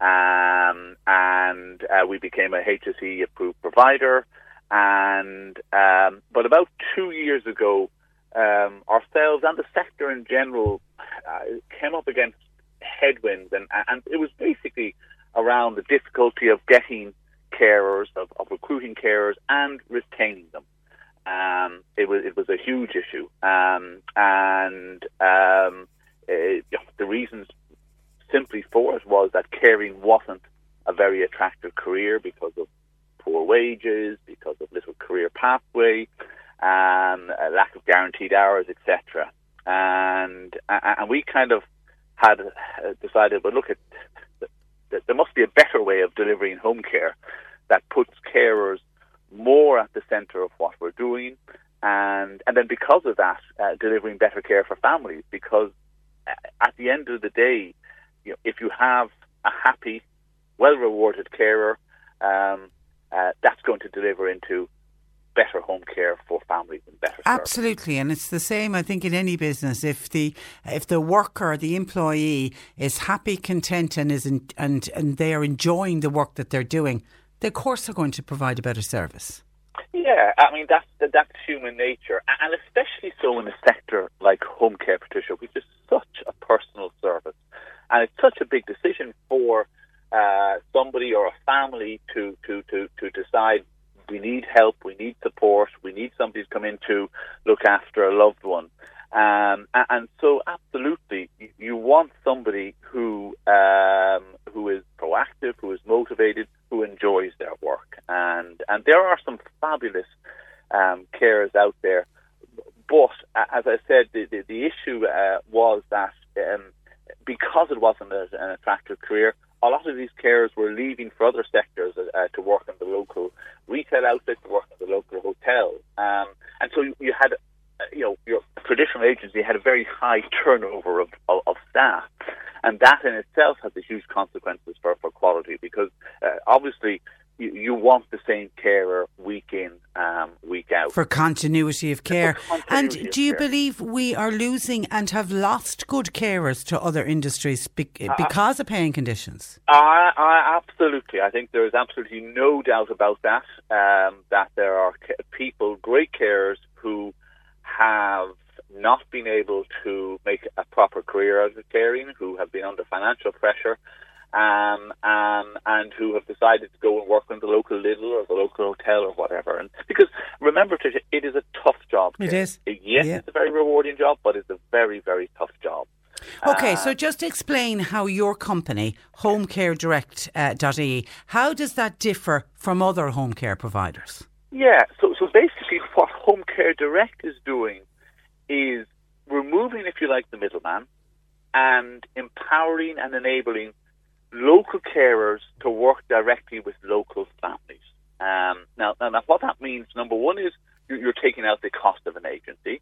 Um, and uh, we became a H S E-approved provider. And um, but about two years ago, um, ourselves and the sector in general uh, came up against headwinds. And, and it was basically around the difficulty of getting carers, of, of recruiting carers and retaining them. Um, it was it was a huge issue. Um, and um, it, the reasons simply for it was that caring wasn't a very attractive career because of poor wages, because of little career pathway, um, a lack of guaranteed hours, et cetera. And and we kind of had decided, well, look, at there must be a better way of delivering home care that puts carers more at the centre of what we're doing, and and then because of that, uh, delivering better care for families. Because at the end of the day, you know, if you have a happy, well-rewarded carer, um, uh, that's going to deliver into better home care for families and better absolutely service. And it's the same, I think, in any business. If the if the worker, the employee, is happy, content, and is in, and and they are enjoying the work that they're doing, they of course are going to provide a better service. Yeah, I mean that's that's human nature, and especially so in a sector like home care, Patricia, which is such a personal service, and it's such a big decision for uh, somebody or a family to to to to decide. We need help, we need support, we need somebody to come in to look after a loved one. Um, and so absolutely, you want somebody who um, who is proactive, who is motivated, who enjoys their work. And and there are some fabulous um, carers out there. But as I said, the, the, the issue uh, was that um, because it wasn't a, an attractive career, a lot of these carers were leaving for other sectors uh, to work in the local retail outlet, to work in the local hotel. Um, and so you, you had, you know, your traditional agency had a very high turnover of, of, of staff. And that in itself has a huge consequences for, for quality, because uh, obviously you, you want the same carer week in, um, week out. For continuity of care. Continuity and do you care. believe we are losing and have lost good carers to other industries be- because uh, of paying conditions? I, I, absolutely. I think there is absolutely no doubt about that, um, that there are people, great carers, who have not been able to make a proper career out of caring, who have been under financial pressure, Um, um, and who have decided to go and work in the local Lidl or the local hotel or whatever. And because remember, Tricia, it is a tough job. It is. Yes, yeah. It's a very rewarding job, but it's a very, very tough job. Okay, uh, so just explain how your company, home care direct dot I E, how does that differ from other home care providers? Yeah, so, so basically what Home Care Direct is doing is removing, if you like, the middleman and empowering and enabling local carers to work directly with local families. Um, now, now, what that means, number one, is you're taking out the cost of an agency,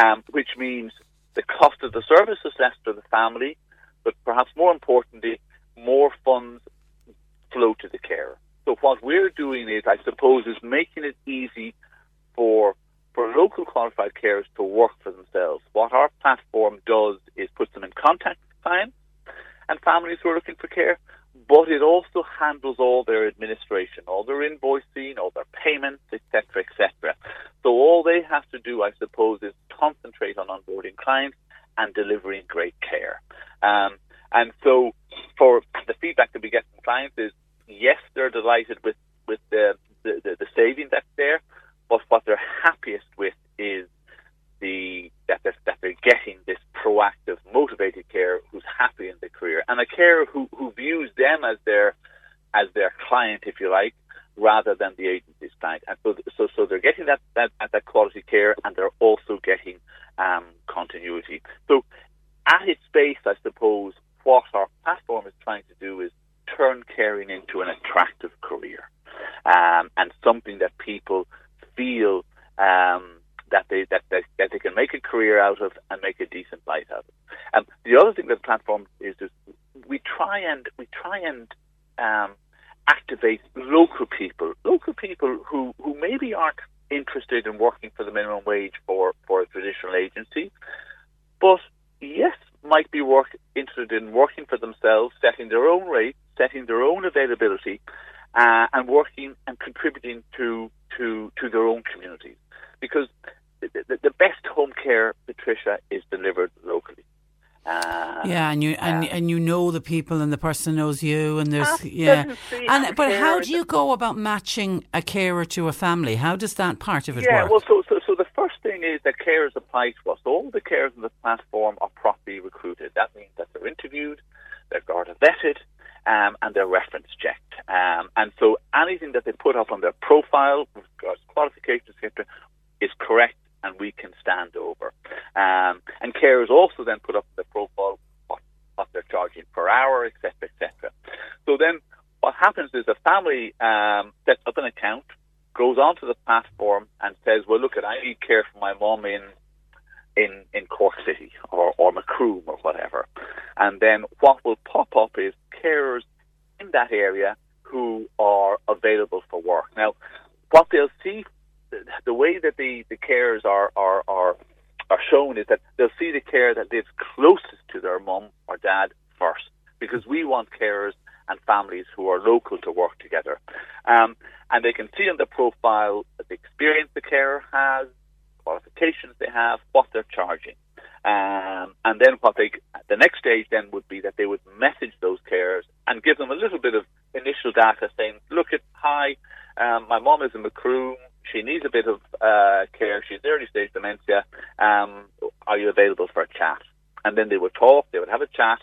um, which means the cost of the service is less for the family, but perhaps more importantly, more funds flow to the carer. So what we're doing is, I suppose, is making it easy for for local qualified carers to work for themselves. What our platform does is puts them in contact with clients and families who are looking for care, but it also handles all their administration, all their invoicing, all their payments, et cetera, et cetera. So all they have to do, I suppose, is concentrate on onboarding clients and delivering great care. Um, and so for the feedback that we get from clients is, yes, they're delighted with, with the, the, the, the saving that's there, but what they're happiest with is the that they're, that they're getting this proactive, motivated carer who's happy in the career, and a carer who, who views them as their as their client, if you like, rather than the agency's client. And so, so, so they're getting that, that that quality care, and they're also getting um, continuity. So, at its base, I suppose what our platform is trying to do is turn caring into an attractive career, um, and something that people feel. Um, that they that, that that they can make a career out of and make a decent life out of. Um, the other thing that the platform is, is we try and we try and um, activate local people, local people who, who maybe aren't interested in working for the minimum wage or for a traditional agency, but yes, might be work interested in working for themselves, setting their own rate, setting their own availability, uh, and working and contributing to to to their own communities. Because the, the, the best home care, Patricia, is delivered locally. Uh, yeah, and you and, uh, and you know the people, and the person knows you, and there's yeah. And but how do you go about matching a carer to a family? How does that part of it yeah, work? Yeah, well, so, so so the first thing is that carers apply to us. All the carers on the platform are properly recruited. That means that they're interviewed, they're Garda vetted, um, and they're reference checked. Um, and so anything that they put up on their profile, with regards to qualifications, et cetera, is correct. And we can stand over. Um, and carers also then put up the profile what, what they're charging per hour, et cetera, et cetera. So then, what happens is a family um, sets up an account, goes onto the platform, and says, "Well, look, I need care for my mum in in in Cork City or or Macroom or whatever." And then what will pop up is carers in that area who are available for work. Now, what they'll see. The way that the, the carers are, are, are, are shown is that they'll see the care that lives closest to their mum or dad first, because we want carers and families who are local to work together. Um, and they can see on the profile the experience the carer has, qualifications they have, what they're charging. Um, and then what they the next stage then would be that they would message those carers and give them a little bit of initial data saying, look, at hi, um, my mum is in Macroom. She needs a bit of uh, care. She's early stage dementia. Um, are you available for a chat? And then they would talk. They would have a chat,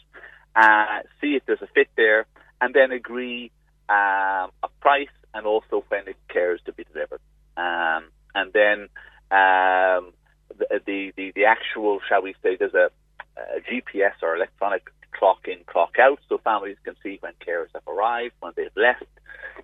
uh, see if there's a fit there, and then agree um, a price and also when the care is to be delivered. Um, and then um, the, the, the the actual, shall we say, there's a, a G P S or electronic clock in, clock out, so families can see when carers have arrived, when they've left.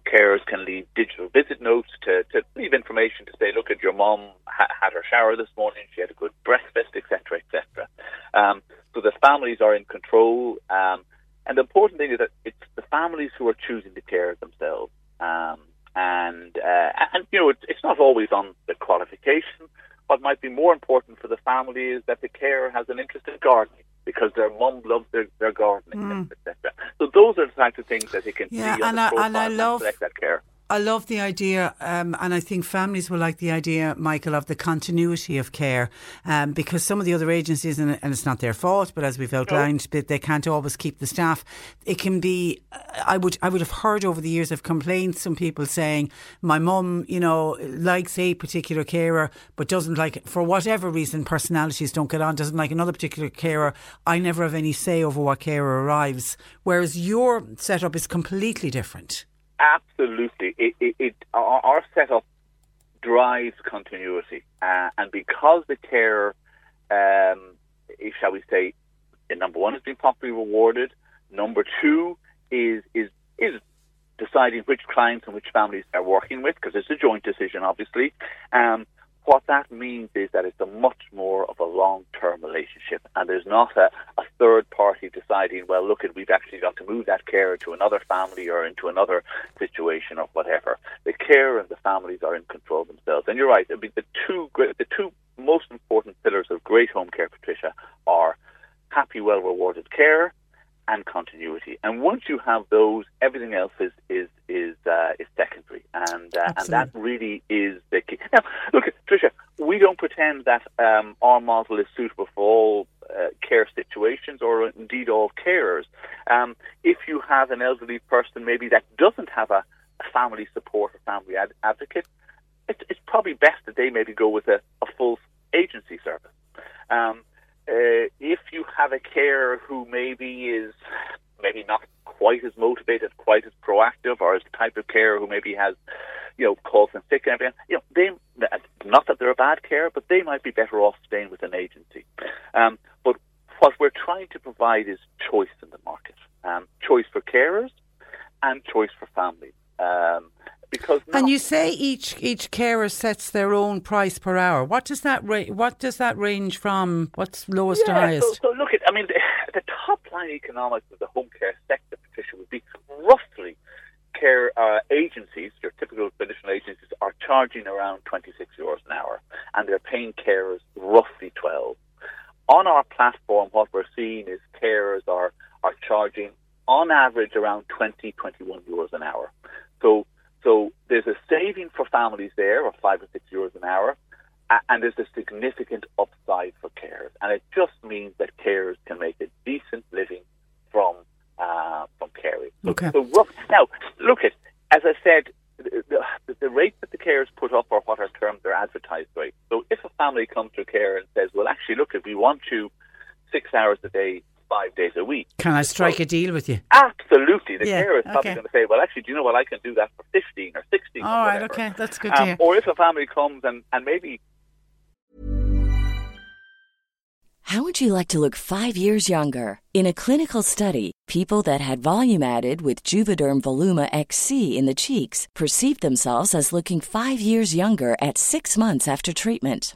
Carers can leave digital visit notes to, to leave information to say, look, at your mum ha- had her shower this morning, she had a good breakfast, et cetera, et cetera. Um, so the families are in control. Um, and the important thing is that it's the families who are choosing the care themselves. Um, and, uh, and, you know, it's, it's not always on the qualification. What might be more important for the family is that the carer has an interest in gardening, because their mum loves their, their gardening, mm. et cetera. So those are the types of things that they can yeah, see on the profile and, I, and I love, select that care. I love the idea, um, and I think families will like the idea, Michael, of the continuity of care, um, because some of the other agencies, and, and it's not their fault, but as we've outlined, no. they can't always keep the staff. It can be, I would I would have heard over the years of complaints, some people saying, my mum, you know, likes a particular carer, but doesn't like, for whatever reason, personalities don't get on, doesn't like another particular carer. I never have any say over what carer arrives, whereas your setup is completely different. Absolutely. It, it, it, our, our setup drives continuity. Uh, and because the carer, um, shall we say, number one, has been properly rewarded. Number two is is is deciding which clients and which families they're working with, because it's a joint decision, obviously. Um, what that means is that it's a much more of a long-term relationship, and there's not a, a third party deciding, well, look, we've actually got to move that carer to another family or into another situation or whatever. The carer and the families are in control themselves. And you're right, I mean, the two great, the two most important pillars of great home care, Patricia, are happy, well-rewarded carer and continuity. And once you have those, everything else is is is uh, is secondary, and uh, and that really is the key. Now, look, Tricia, we don't pretend that um, our model is suitable for all uh, care situations, or indeed all carers. Um, if you have an elderly person, maybe that doesn't have a, a family support or family ad- advocate, it, it's probably best that they maybe go with a, a full agency service. Um, Uh, if you have a carer who maybe is maybe not quite as motivated, quite as proactive, or is the type of carer who maybe has, you know, calls and sick and everything, you know, they, not that they're a bad carer, but they might be better off staying with an agency. Um, but what we're trying to provide is choice in the market, um, choice for carers and choice for families. Um, because not. And you say each each carer sets their own price per hour. What does that ra- what does that range from? What's lowest yeah, to highest? So, so look at I mean the, the top line economics of the home care sector, Patricia, would be roughly care uh, agencies, your typical traditional agencies, are charging around twenty-six euros an hour, and they're paying carers roughly twelve. On our platform, what we're seeing is carers are are charging on average around twenty, twenty-one euros an hour. So so there's a saving for families there of five or six euros an hour, and there's a significant upside for carers. And it just means that carers can make a decent living from uh, from caring. Okay. So rough, now, look at, as I said, the, the, the rates that the carers put up are what are termed their advertised rates. So if a family comes to care and says, well, actually, look, if we want you six hours a day, five days a week. Can I strike so, a deal with you? Absolutely. The yeah, carer is probably okay. going to say, well, actually, do you know what? I can do that for fifteen or sixteen. All or right, okay. That's good um, to hear. Or if a family comes and, and maybe... How would you like to look five years younger? In a clinical study, people that had volume added with Juvederm Voluma X C in the cheeks perceived themselves as looking five years younger at six months after treatment.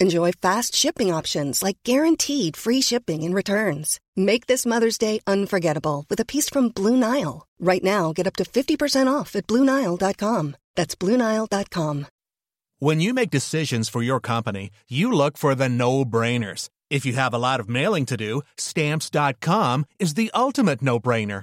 Enjoy fast shipping options like guaranteed free shipping and returns. Make this Mother's Day unforgettable with a piece from Blue Nile. Right now, get up to fifty percent off at Blue Nile dot com. That's Blue Nile dot com. When you make decisions for your company, you look for the no-brainers. If you have a lot of mailing to do, Stamps dot com is the ultimate no-brainer.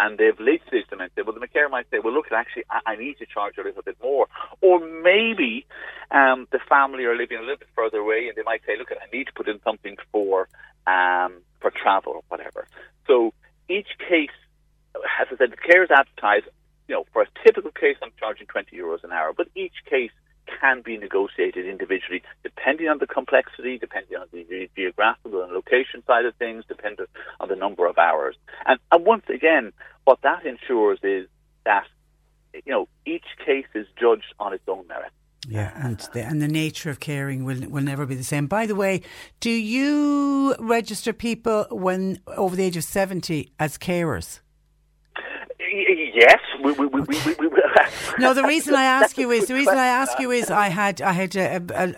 And they've late-stage dementia. Well, the carer might say, well, look, actually, I, I need to charge a little bit more. Or maybe um, the family are living a little bit further away, and they might say, look, I need to put in something for um, for travel or whatever. So each case, as I said, the carers advertise, you know, for a typical case, I'm charging twenty euros an hour. But each case can be negotiated individually, depending on the complexity, depending on the geographical and location side of things, depending on the number of hours. And, and once again, what that ensures is that, you know, each case is judged on its own merit. Yeah, and the, and the nature of caring will will never be the same. By the way, do you register people when over the age of seventy as carers? Yes, we, we, we, we, we, we. No, the reason I ask you is the reason I ask you is I had I had a, a,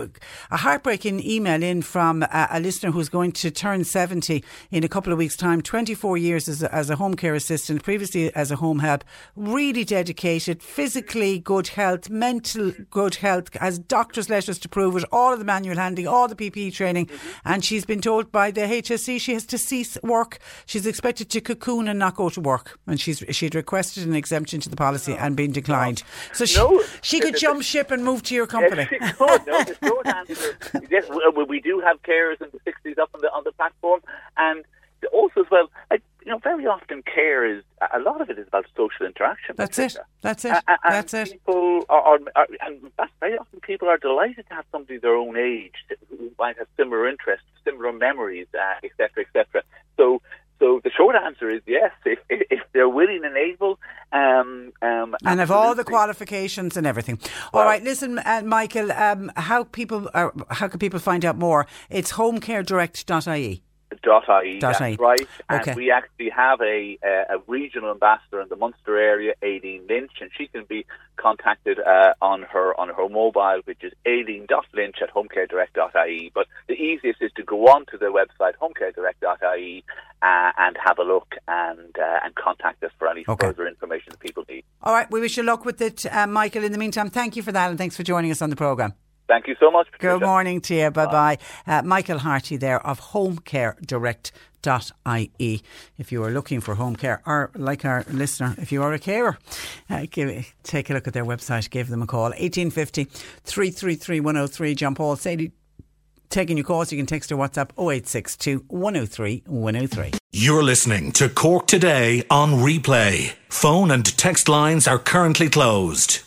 a, a heartbreaking email in from a, a listener who's going to turn seventy in a couple of weeks' time. twenty-four years as a, as a home care assistant, previously as a home help, really dedicated, physically good health, mental good health, has doctor's letters to prove it, all of the manual handling, all the P P E training, mm-hmm. and she's been told by the H S E she has to cease work. She's expected to cocoon and not go to work, and she's she had requested an exemption to the policy and been declined. So she, no, she could jump ship and move to your company. Yes, she could. No, the short answer is yes, we do have carers in the sixties up on the, on the platform. And also as well, like, you know, very often care is, a lot of it is about social interaction. That's it. That's it. And that's it. People are, are, are, and very often people are delighted to have somebody their own age who might have similar interests, similar memories, uh, et cetera, et cetera. So, So the short answer is yes. If if, if they're willing and able, um, um, and have all the qualifications and everything. All right, listen, uh, Michael, um, how people are, how can people find out more? It's home care direct dot I E. Dot I E, dot that's I E. Right. And okay. we actually have a, a regional ambassador in the Munster area, Aileen Lynch, and she can be contacted uh, on her on her mobile, which is aileen dot lynch at homecaredirect dot I E. But the easiest is to go on to their website, homecaredirect dot I E, uh, and have a look and uh, and contact us for any okay. further information that people need. All right, we wish you luck with it, uh, Michael. In the meantime, thank you for that, and thanks for joining us on the programme. Thank you so much, Patricia. Good morning to you. Bye-bye. Bye. Uh, Michael Harty there of home care direct dot I E. If you are looking for home care, or like our listener, if you are a carer, uh, give, take a look at their website, give them a call. eighteen fifty, three three three, one oh three. John Paul, Sadie, taking your calls. You can text or WhatsApp oh eight six two, one oh three, one oh three. You're listening to Cork Today on replay. Phone and text lines are currently closed.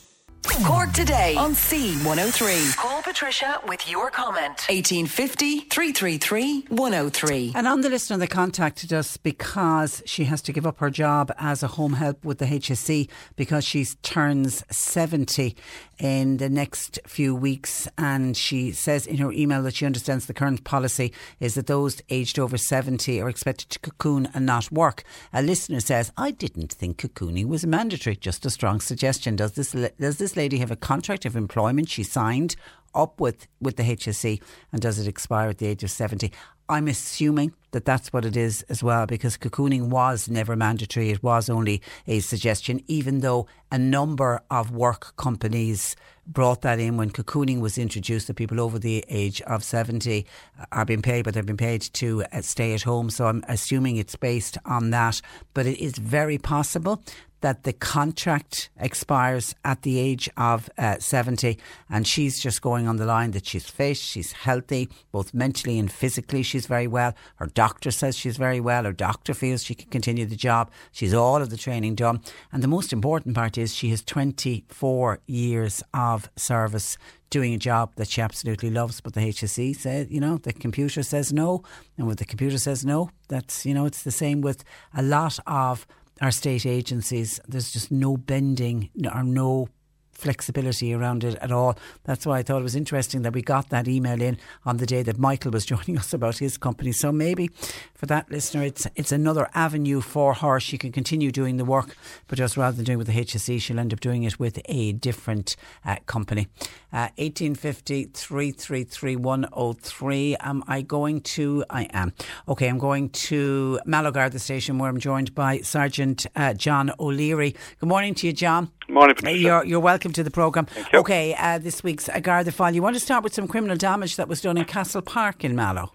Cork Today on C one oh three. Call Patricia with your comment. eighteen fifty, three three three, one oh three. And on the listener that contacted us because she has to give up her job as a home help with the H S C because she turns seventy in the next few weeks, and she says in her email that she understands the current policy is that those aged over seventy are expected to cocoon and not work. A listener says, I didn't think cocooning was mandatory. Just a strong suggestion. Does this does this lady have a contract of employment she signed up with with the H S C, and does it expire at the age of seventy? I'm assuming that that's what it is as well, because cocooning was never mandatory. It was only a suggestion, even though a number of work companies brought that in when cocooning was introduced, that people over the age of seventy are being paid, but they've been paid to stay at home. So I'm assuming it's based on that. But it is very possible that the contract expires at the age of uh, seventy, and she's just going on the line that she's fit, she's healthy, both mentally and physically. She's very well. Her doctor says she's very well. Her doctor feels she can continue the job. She's all of the training done. And the most important part is she has twenty-four years of service doing a job that she absolutely loves. But the H S E said, you know, the computer says no. And when the computer says no, that's, you know, it's the same with a lot of our state agencies. There's just no bending or no flexibility around it at all. That's why I thought it was interesting that we got that email in on the day that Michael was joining us about his company. So maybe for that listener, it's it's another avenue for her. She can continue doing the work, but just rather than doing it with the H S E, she'll end up doing it with a different uh, company. Uh, eighteen fifty, three three three, one oh three. Am I going to... I am. OK, I'm going to Mallow Garda station, where I'm joined by Sergeant uh, John O'Leary. Good morning to you, John. Morning, Patricia. You're, you're welcome to the programme. OK, uh, this week's Garda file. You want to start with some criminal damage that was done in Castle Park in Mallow?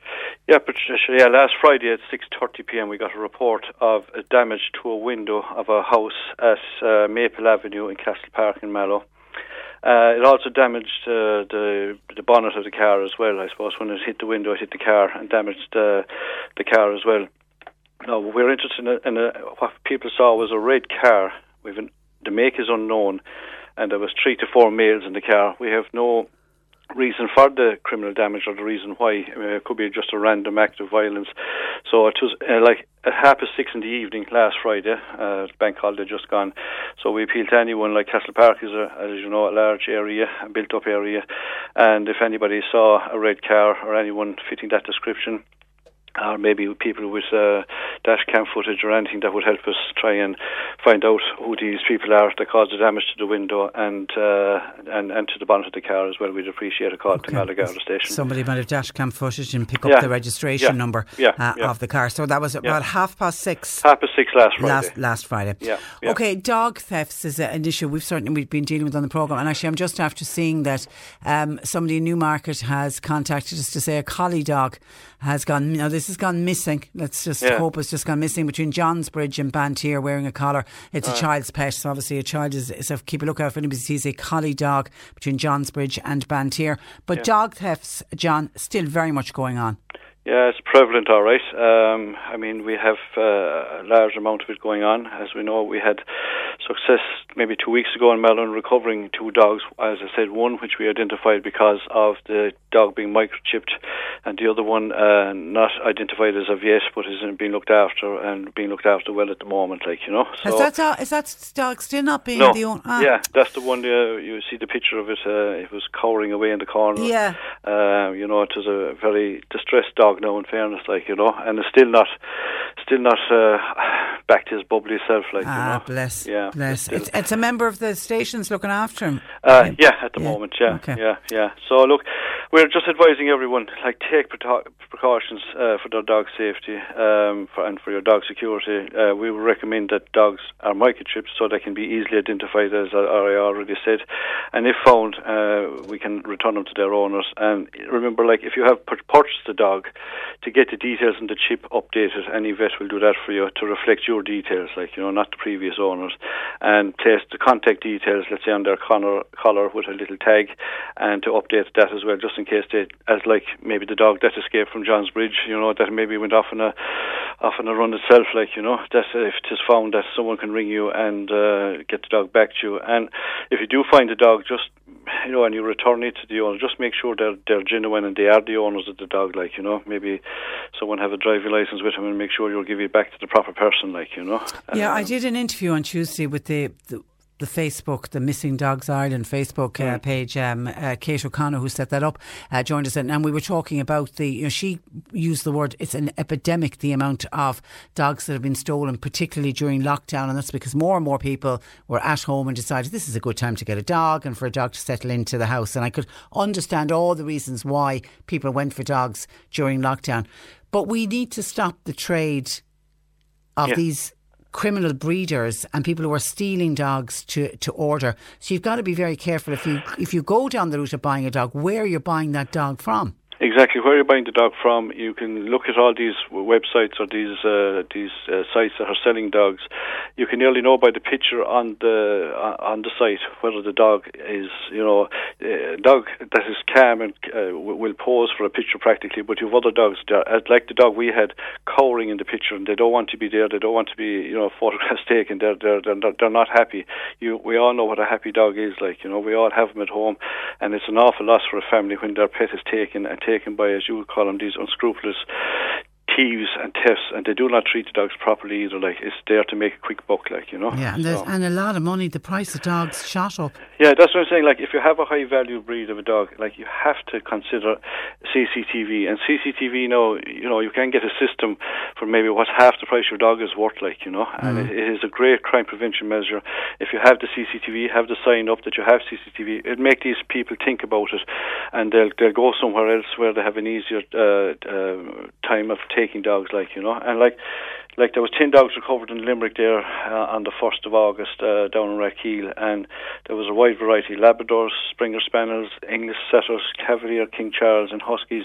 Yeah, Patricia, yeah, last Friday at six thirty p m we got a report of a damage to a window of a house at uh, Maple Avenue in Castle Park in Mallow. Uh, it also damaged uh, the the bonnet of the car as well, I suppose. When it hit the window, it hit the car and damaged uh, the car as well. Now, we're interested in, a, in a, what people saw was a red car with an the make is unknown, and there was three to four males in the car. We have no reason for the criminal damage or the reason why. I mean, it could be just a random act of violence. So it was uh, like at half past six in the evening last Friday, uh, bank holiday just gone. So we appeal to anyone. Like, Castle Park is, a, as you know, a large area, a built-up area, and if anybody saw a red car or anyone fitting that description, or maybe people with uh, dash cam footage or anything that would help us try and find out who these people are that caused the damage to the window and uh, and, and to the bonnet of the car as well. We'd appreciate a call okay. to Mallow Garda station. Somebody might have dash cam footage and pick yeah. up the registration yeah. number yeah. Uh, yeah. of the car. So that was about yeah. half past six. Half past six last Friday. Last, last Friday. Yeah. yeah. Okay, dog thefts is an issue we've certainly we've been dealing with on the programme. And actually, I'm just after seeing that um, somebody in Newmarket has contacted us to say a collie dog has gone. You know, this has gone missing. Let's just yeah. hope it's just gone missing between Johnsbridge and Banteer wearing a collar. It's uh, a child's pet, so obviously a child is. So keep a lookout if anybody sees a collie dog between Johnsbridge and Banteer. But yeah. dog thefts, John, still very much going on. Yeah, it's prevalent, all right. Um, I mean, we have uh, a large amount of it going on. As we know, we had success maybe two weeks ago in Mallow recovering two dogs. As I said, one which we identified because of the dog being microchipped, and the other one uh, not identified as of yet, but is being looked after and being looked after well at the moment, like, you know. So, is, that, is that dog still not being no, the owner? Ah. Yeah, that's the one, uh, you see the picture of it, uh, it was cowering away in the corner. Yeah. Uh, you know, it was a very distressed dog. Now, in fairness, like, you know, and it's still not, still not uh, back to his bubbly self, like, ah, you know. bless, yeah, bless. It's, it's, it's a member of the station's looking after him. Uh, yeah, at the yeah. moment, yeah, okay. yeah, yeah. So look, we're just advising everyone, like, take precautions uh, for their dog safety um, for, and for your dog security. Uh, we would recommend that dogs are microchipped so they can be easily identified, as I already said. And if found, uh, we can return them to their owners. And remember, like, if you have purchased the dog, to get the details and the chip updated, any vet will do that for you to reflect your details, like, you know, not the previous owners, and place the contact details, let's say, on their collar, collar with a little tag, and to update that as well, just in case they, as like maybe the dog that escaped from Johnsbridge, you know, that maybe went off on a off on a run itself, like, you know, that if it is found, that someone can ring you and uh, get the dog back to you. And if you do find the dog, just, you know, and you return it to the owner, just make sure they're, they're genuine and they are the owners of the dog, like, you know. Maybe someone have a driving licence with him and make sure you'll give it back to the proper person, like, you know. Yeah, um, I did an interview on Tuesday with the... the the Facebook, the Missing Dogs Ireland Facebook uh, page. Um, uh, Kate O'Connor, who set that up, uh, joined us, and, and we were talking about the, you know, she used the word, it's an epidemic, the amount of dogs that have been stolen, particularly during lockdown, and that's because more and more people were at home and decided this is a good time to get a dog and for a dog to settle into the house. And I could understand all the reasons why people went for dogs during lockdown. But we need to stop the trade of yeah. these criminal breeders and people who are stealing dogs to, to order. So you've got to be very careful if you if you go down the route of buying a dog, where you're buying that dog from. Exactly, where you're buying the dog from, you can look at all these websites or these uh, these uh, sites that are selling dogs. You can nearly know by the picture on the on the site whether the dog is, you know, a dog that is calm and uh, will pose for a picture practically, but you have other dogs, like the dog we had, cowering in the picture, and they don't want to be there, they don't want to be, you know, photographs taken, they're, they're, they're, not, they're not happy. You, we all know what a happy dog is, like, you know, we all have them at home, and it's an awful loss for a family when their pet is taken and taken taken by, as you would call them, these unscrupulous thieves and thefts, and they do not treat the dogs properly either, like, it's there to make a quick buck, like, you know. Yeah, and, so. and a lot of money, the price of dogs shot up. Yeah, that's what I'm saying, like, if you have a high value breed of a dog, like, you have to consider C C T V, and C C T V now, you know, you can get a system for maybe what half the price your dog is worth, like, you know, and mm. it, it is a great crime prevention measure. If you have the C C T V, have the sign up that you have C C T V, it make these people think about it, and they'll, they'll go somewhere else where they have an easier uh, uh, time of taking taking dogs, like, you know. And like like there was ten dogs recovered in Limerick there uh, on the first of August uh, down in Rakeel, and there was a wide variety, Labradors, Springer Spaniels, English Setters, Cavalier, King Charles and Huskies.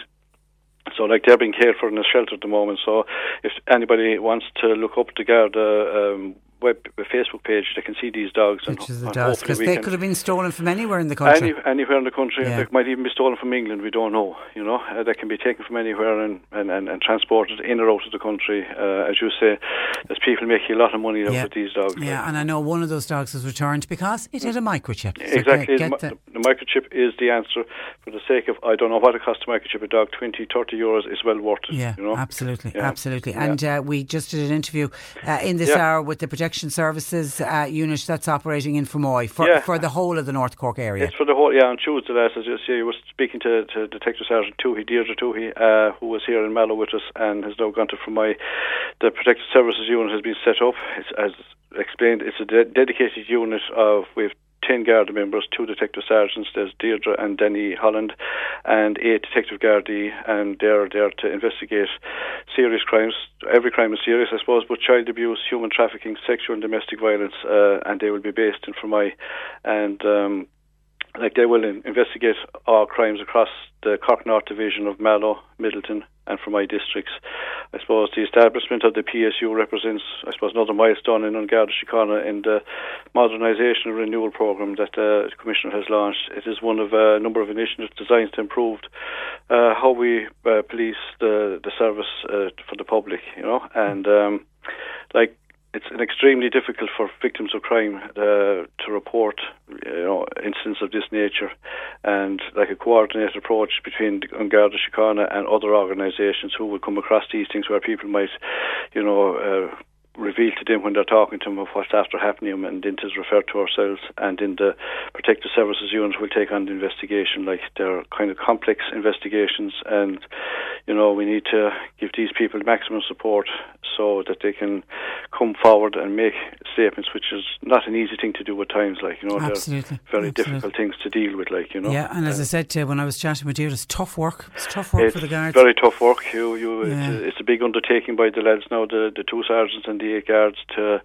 So, like, they're being cared for in a shelter at the moment. So if anybody wants to look up the Garda um, web Facebook page, they can see these dogs. Pictures of the dogs, because they could have been stolen from anywhere in the country. Any, anywhere in the country. Yeah. They might even be stolen from England, we don't know. You know, uh, they can be taken from anywhere and, and, and, and transported in or out of the country. Uh, as you say, there's people making a lot of money yeah. with these dogs. Yeah, right? And I know one of those dogs was returned because it had a microchip. So exactly. Get the, the microchip is the answer. For the sake of, I don't know what it costs to microchip a dog, twenty, thirty euros is well worth it. Yeah, you know? absolutely, yeah. absolutely. And yeah. uh, we just did an interview uh, in this yeah. hour with the Protection Services uh, unit that's operating in Fermoy for, yeah. for the whole of the North Cork area. It's for the whole, yeah, on Tuesday last, as you see, you were speaking to, to Detective Sergeant Deirdre Toohey, Deirdre Toohey, uh, who was here in Mallow with us and has now gone to Fermoy. The Protection Services unit has been set up. It's, as explained, it's a de- dedicated unit of, with ten Garda members, two Detective Sergeants, there's Deirdre and Danny Holland, and eight Detective Gardaí, and they're there to investigate serious crimes. Every crime is serious, I suppose, but child abuse, human trafficking, sexual and domestic violence, uh, and they will be based in Fermoy. And um, like they will investigate all crimes across the Cork North Division of Mallow, Middleton and Fermoy districts. I suppose the establishment of the P S U represents, I suppose, another milestone in Garda Síochána and the modernisation and renewal programme that uh, the Commissioner has launched. It is one of a number of initiatives designed to improve uh, how we uh, police the, the service uh, for the public, you know, and um, like, it's an extremely difficult for victims of crime uh, to report, you know, incidents of this nature, and like a coordinated approach between Garda Síochána and other organisations who will come across these things where people might, you know, uh, reveal to them when they're talking to them of what's after happening, and it is referred to ourselves, and in the Protective Services Unit will take on the investigation. Like, they're kind of complex investigations, and you know, we need to give these people maximum support so that they can come forward and make statements, which is not an easy thing to do at times, like, you know. Absolutely. They're very Absolutely. difficult things to deal with, like, you know. Yeah, and as uh, I said to you when I was chatting with you, it's tough work. It's tough work it's for the guards. Very tough work. You, you, yeah. it's, it's a big undertaking by the lads now, the, the two sergeants and the eight guards, to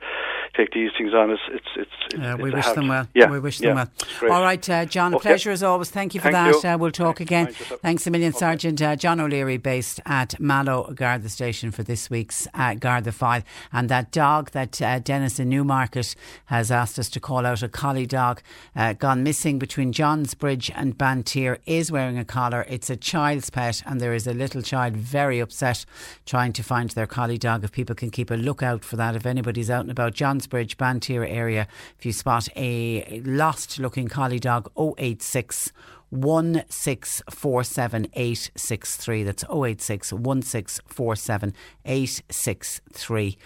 take these things on. It's, it's, it's, it's, yeah, we, it's wish hard. them well. Yeah, we wish yeah. them well. Great. All right, uh, John, a okay. pleasure as always. Thank you for Thank that. You. Uh, we'll talk Thanks. again. Thanks a million, okay. Sergeant uh, John O'Leary, based at Mallow Garda Station, for this week's uh, Garda File. And that dog that uh, Dennis in Newmarket has asked us to call out, a collie dog uh, gone missing between Johnsbridge and Banteer, is wearing a collar. It's a child's pet, and there is a little child very upset trying to find their collie dog. If people can keep a lookout for that, if anybody's out and about Johnsbridge, Banteer area, if you spot a lost looking collie dog, oh eight six, one six four seven, eight six three. That's oh eight six, one six four seven, eight six three.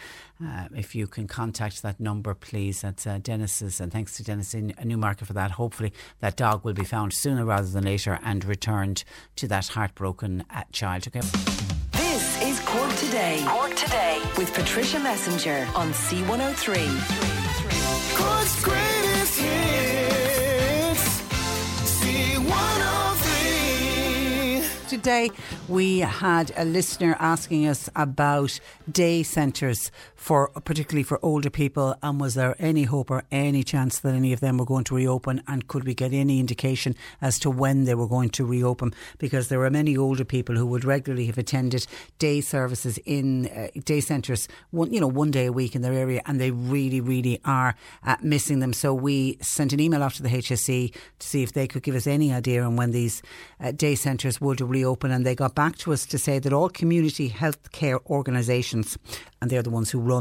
Uh, if you can contact that number, please. That's uh, Dennis's, and thanks to Dennis in Newmarket for that. Hopefully that dog will be found sooner rather than later and returned to that heartbroken uh, child. Okay. This is Cork Today. Cork Today with Patricia Messenger on C one oh three. Cork's greatest hits. C one oh three. Today we had a listener asking us about day centres, for particularly for older people, and was there any hope or any chance that any of them were going to reopen, and could we get any indication as to when they were going to reopen, because there were many older people who would regularly have attended day services in uh, day centres, one, you know, one day a week in their area, and they really really are uh, missing them. So we sent an email off to the H S E to see if they could give us any idea on when these uh, day centres would reopen, and they got back to us to say that all community healthcare organisations, and they're the ones who run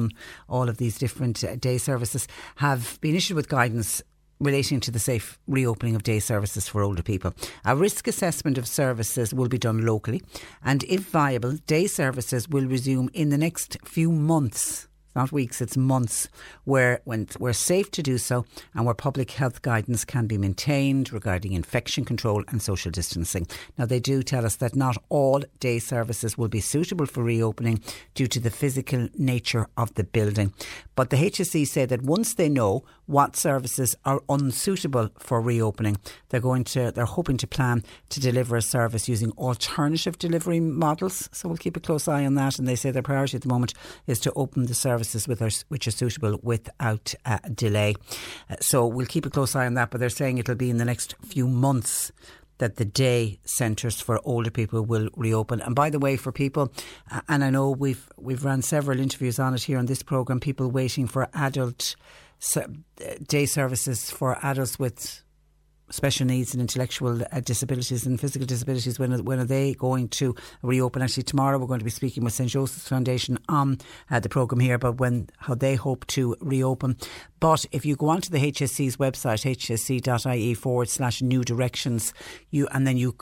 all of these different day services, have been issued with guidance relating to the safe reopening of day services for older people. A risk assessment of services will be done locally, and if viable, day services will resume in the next few months. Not weeks, it's months, where when we're safe to do so, and where public health guidance can be maintained regarding infection control and social distancing. Now, they do tell us that not all day services will be suitable for reopening due to the physical nature of the building. But the H S E say that once they know what services are unsuitable for reopening, they're going to, they're hoping to plan to deliver a service using alternative delivery models. So we'll keep a close eye on that. And they say their priority at the moment is to open the service which are suitable without uh, delay. Uh, so we'll keep a close eye on that, but they're saying it'll be in the next few months that the day centres for older people will reopen. And by the way, for people, uh, and I know we've we've run several interviews on it here on this programme, people waiting for adult ser- day services for adults with special needs and intellectual uh, disabilities and physical disabilities, when are, when are they going to reopen? Actually, tomorrow we're going to be speaking with Saint Joseph's Foundation on uh, the programme here about when, how they hope to reopen. But if you go onto the H S C's website, hsc.ie forward slash new directions, you, and then you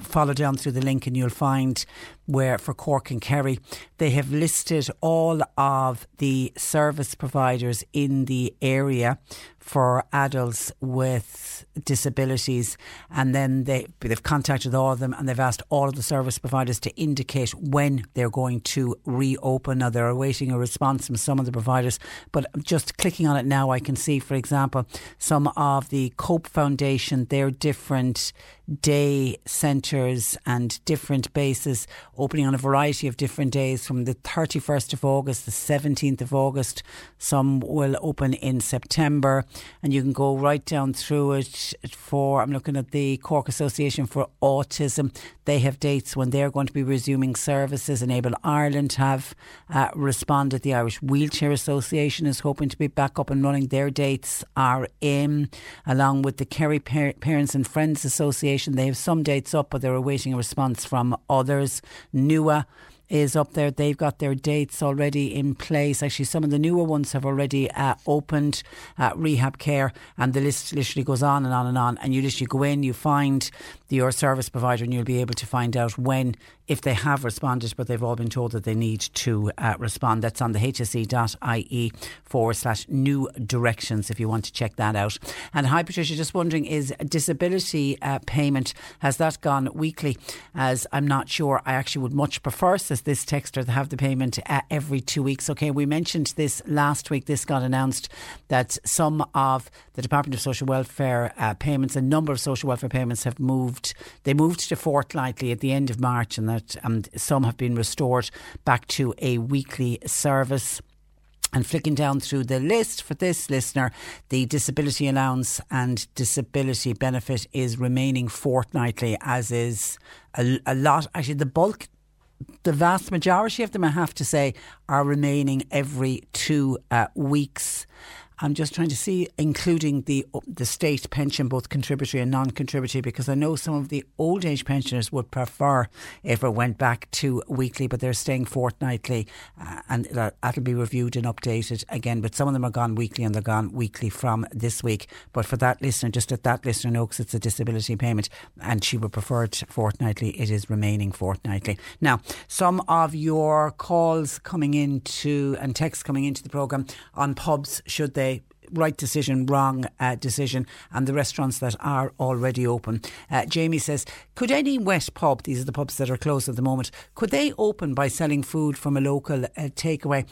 follow down through the link, and you'll find where for Cork and Kerry, they have listed all of the service providers in the area for adults with disabilities, and then they, they've contacted all of them, and they've asked all of the service providers to indicate when they're going to reopen. Now, they're awaiting a response from some of the providers, but just clicking on it now, I can see, for example, some of the Cope Foundation, their different day centres and different bases opening on a variety of different days, from the thirty-first of August, the seventeenth of August. Some will open in September. and you can go right down through it for, I'm looking at the Cork Association for Autism. They have dates when they're going to be resuming services. Enable Ireland have uh, responded. The Irish Wheelchair Association is hoping to be back up and running. Their dates are in, along with the Kerry Par- Parents and Friends Association. They have some dates up, but they're awaiting a response from others. N U A is up there. They've got their dates already in place. Actually, some of the newer ones have already uh, opened. Uh, rehab care, and the list literally goes on and on and on. And you literally go in, you find the, your service provider, and you'll be able to find out when, if they have responded, but they've all been told that they need to uh, respond. That's on the hse.ie forward slash new directions if you want to check that out. And hi Patricia, just wondering, is disability uh, payment, has that gone weekly? As I'm not sure, I actually would much prefer, says this texter, to have the payment uh, every two weeks. Okay, we mentioned this last week, this got announced, that some of the Department of Social Welfare uh, payments, a number of social welfare payments have moved, they moved to fortnightly at the end of March, and that um, some have been restored back to a weekly service. And flicking down through the list for this listener, the disability allowance and disability benefit is remaining fortnightly, as is a, a lot, actually the bulk, the vast majority of them, I have to say, are remaining every two uh, weeks. I'm just trying to see, including the the state pension, both contributory and non-contributory, because I know some of the old age pensioners would prefer if it went back to weekly, but they're staying fortnightly, uh, and that'll be reviewed and updated again. But some of them are gone weekly, and they're gone weekly from this week. But for that listener, just let that listener know, because it's a disability payment and she would prefer it fortnightly, it is remaining fortnightly. Now, some of your calls coming into and texts coming into the programme on pubs, should they? Right decision, wrong uh, decision, and the restaurants that are already open. Uh, Jamie says, could any wet pub, these are the pubs that are closed at the moment, could they open by selling food from a local uh, takeaway?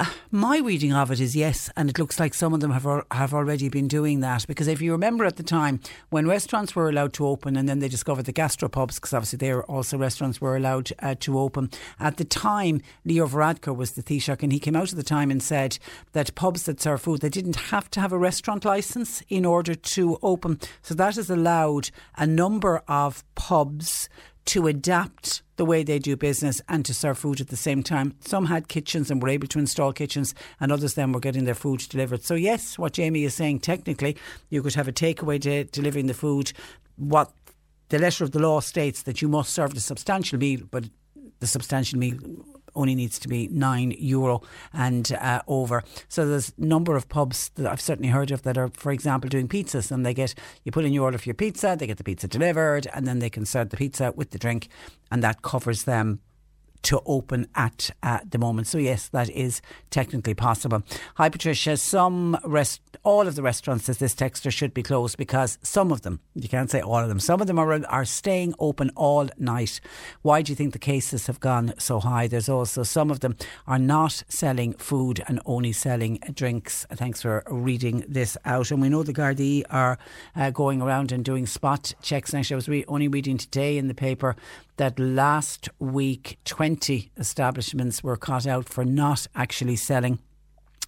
Uh, my reading of it is yes, and it looks like some of them have al- have already been doing that, because if you remember at the time when restaurants were allowed to open, and then they discovered the gastropubs, because obviously they were also restaurants were allowed uh, to open at the time. Leo Varadkar was the Taoiseach, and he came out at the time and said that pubs that serve food, they didn't have to have a restaurant licence in order to open. So that has allowed a number of pubs to adapt the way they do business and to serve food at the same time. Some had kitchens and were able to install kitchens, and others then were getting their food delivered. So yes, what Jamie is saying, technically you could have a takeaway de- delivering the food. What the letter of the law states, that you must serve the substantial meal, but the substantial meal only needs to be nine euro and uh, over. So there's a number of pubs that I've certainly heard of that are, for example, doing pizzas, and they get, you put in your order for your pizza, they get the pizza delivered, and then they can serve the pizza with the drink, and that covers them to open at uh, the moment. So yes, that is technically possible. Hi Patricia, some rest, all of the restaurants, says this texter, should be closed, because some of them, you can't say all of them, some of them are are staying open all night. Why do you think the cases have gone so high? There's also some of them are not selling food and only selling drinks. Thanks for reading this out. And we know the Gardaí are uh, going around and doing spot checks. Actually, I was re- only reading today in the paper that last week twenty establishments were caught out for not actually selling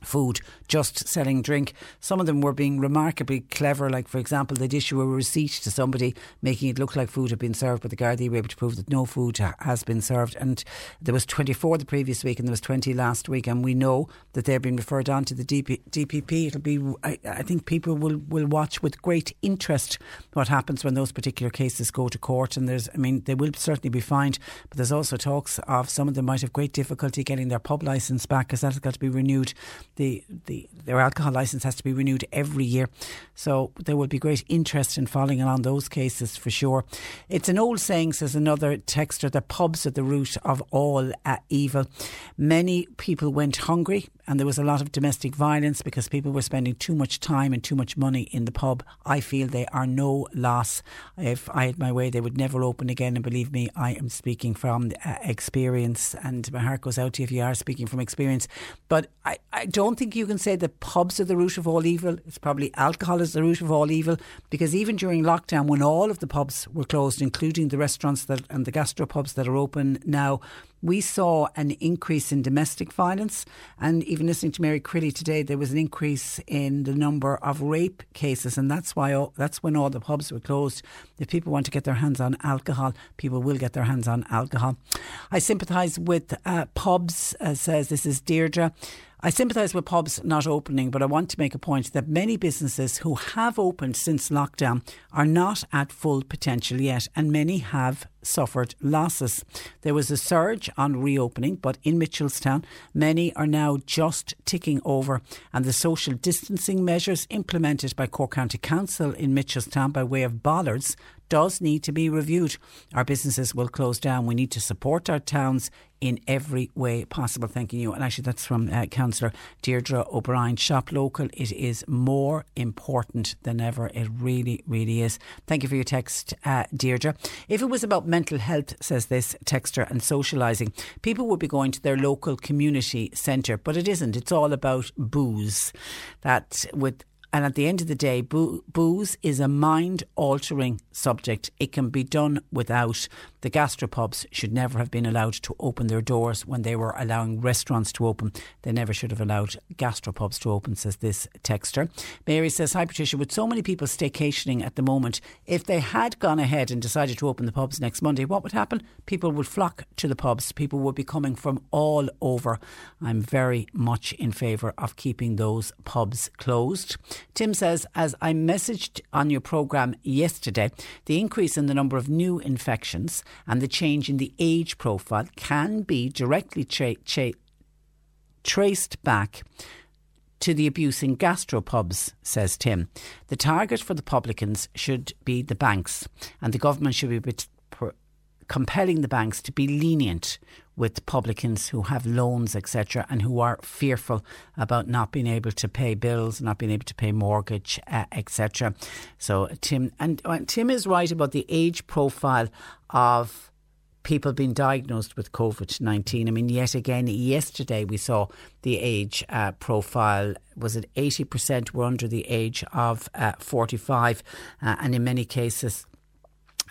food, just selling drink. Some of them were being remarkably clever, like for example they'd issue a receipt to somebody making it look like food had been served, but the Gardaí were able to prove that no food ha- has been served. And there was twenty-four the previous week and there was twenty last week, and we know that they've been referred on to the D P, D P P. It'll be, I, I think people will, will watch with great interest what happens when those particular cases go to court. And there's, I mean, they will certainly be fined, but there's also talks of some of them might have great difficulty getting their pub licence back, because that's got to be renewed. The, the their alcohol licence has to be renewed every year. So there will be great interest in following along those cases for sure. It's an old saying, says another texter, that pubs are the root of all uh, evil. Many people went hungry, and there was a lot of domestic violence because people were spending too much time and too much money in the pub. I feel they are no loss. If I had my way, they would never open again. And believe me, I am speaking from uh, experience, and my heart goes out to you if you are speaking from experience. But I, I don't don't think you can say that pubs are the root of all evil. It's probably alcohol is the root of all evil, because even during lockdown, when all of the pubs were closed, including the restaurants that and the gastropubs that are open now, we saw an increase in domestic violence. And even listening to Mary Crilly today, there was an increase in the number of rape cases, and that's why all, that's when all the pubs were closed. If people want to get their hands on alcohol, people will get their hands on alcohol. I sympathise with uh, pubs, uh, says this is Deirdre. I sympathise with pubs not opening, but I want to make a point that many businesses who have opened since lockdown are not at full potential yet, and many have suffered losses. There was a surge on reopening, but in Mitchelstown, many are now just ticking over, and the social distancing measures implemented by Cork County Council in Mitchelstown by way of bollards does need to be reviewed. Our businesses will close down. We need to support our towns in every way possible. Thanking you. And actually that's from uh, Councillor Deirdre O'Brien. Shop local. It is more important than ever. It really, really is. Thank you for your text, uh, Deirdre. If it was about mental health, says this texter, and socialising, people would be going to their local community centre, but it isn't. It's all about booze. That with And at the end of the day, boo- booze is a mind-altering subject. It can be done without. The gastropubs should never have been allowed to open their doors when they were allowing restaurants to open. They never should have allowed gastropubs to open, says this texter. Mary says, hi Patricia, with so many people staycationing at the moment, if they had gone ahead and decided to open the pubs next Monday, what would happen? People would flock to the pubs. People would be coming from all over. I'm very much in favour of keeping those pubs closed. Tim says, as I messaged on your programme yesterday, the increase in the number of new infections and the change in the age profile can be directly tra- tra- traced back to the abuse in gastropubs, says Tim. The target for the publicans should be the banks, and the government should be bet- per- compelling the banks to be lenient with publicans who have loans, et cetera, and who are fearful about not being able to pay bills, not being able to pay mortgage, uh, et cetera. So Tim, and uh, Tim is right about the age profile of people being diagnosed with COVID nineteen. I mean, yet again, yesterday we saw the age uh, profile. Was it eighty percent were under the age of uh, forty-five, uh, and in many cases,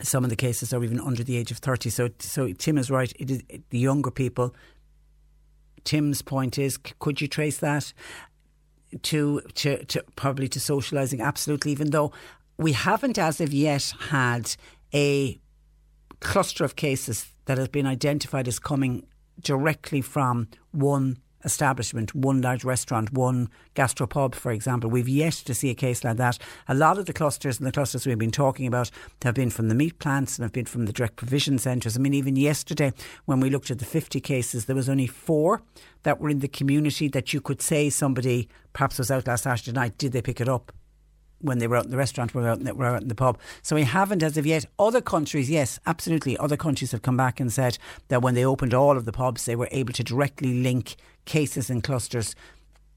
some of the cases are even under the age of thirty. So, so Tim is right. It is the younger people. Tim's point is, could you trace that to to, to probably to socialising? Absolutely. Even though we haven't, as of yet, had a cluster of cases that has been identified as coming directly from one establishment, one large restaurant, one gastropub, for example. We've yet to see a case like that. A lot of the clusters and the clusters we've been talking about have been from the meat plants and have been from the direct provision centres. I mean, even yesterday when we looked at the fifty cases, there was only four that were in the community that you could say somebody perhaps was out last Saturday night. Did they pick it up when they were out in the restaurant, were out in the, were out in the pub? So we haven't as of yet. Other countries, yes, absolutely. Other countries have come back and said that when they opened all of the pubs, they were able to directly link cases and clusters.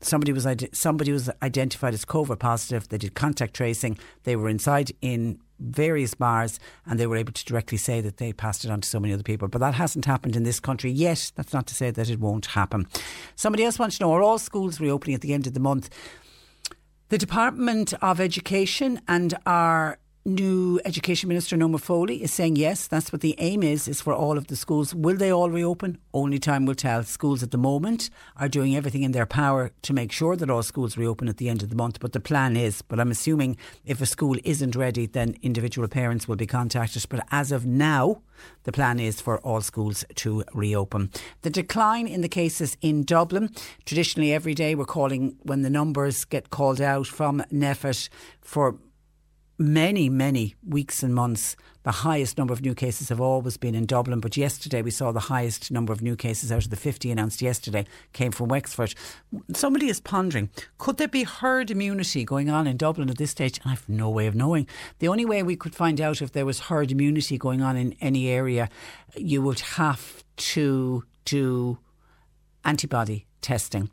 Somebody was somebody was identified as COVID positive. They did contact tracing. They were inside in various bars and they were able to directly say that they passed it on to so many other people. But that hasn't happened in this country yet. That's not to say that it won't happen. Somebody else wants to know, are all schools reopening at the end of the month? The Department of Education and our new Education Minister, Noema Foley, is saying yes, that's what the aim is, is for all of the schools. Will they all reopen? Only time will tell. Schools at the moment are doing everything in their power to make sure that all schools reopen at the end of the month, but the plan is. But I'm assuming if a school isn't ready, then individual parents will be contacted. But as of now, the plan is for all schools to reopen. The decline in the cases in Dublin. Traditionally, every day we're calling when the numbers get called out from NPHET for many, many weeks and months. The highest number of new cases have always been in Dublin, but yesterday we saw the highest number of new cases out of the fifty announced yesterday came from Wexford. Somebody is pondering, could there be herd immunity going on in Dublin at this stage? I have no way of knowing. The only way we could find out if there was herd immunity going on in any area, you would have to do antibody testing.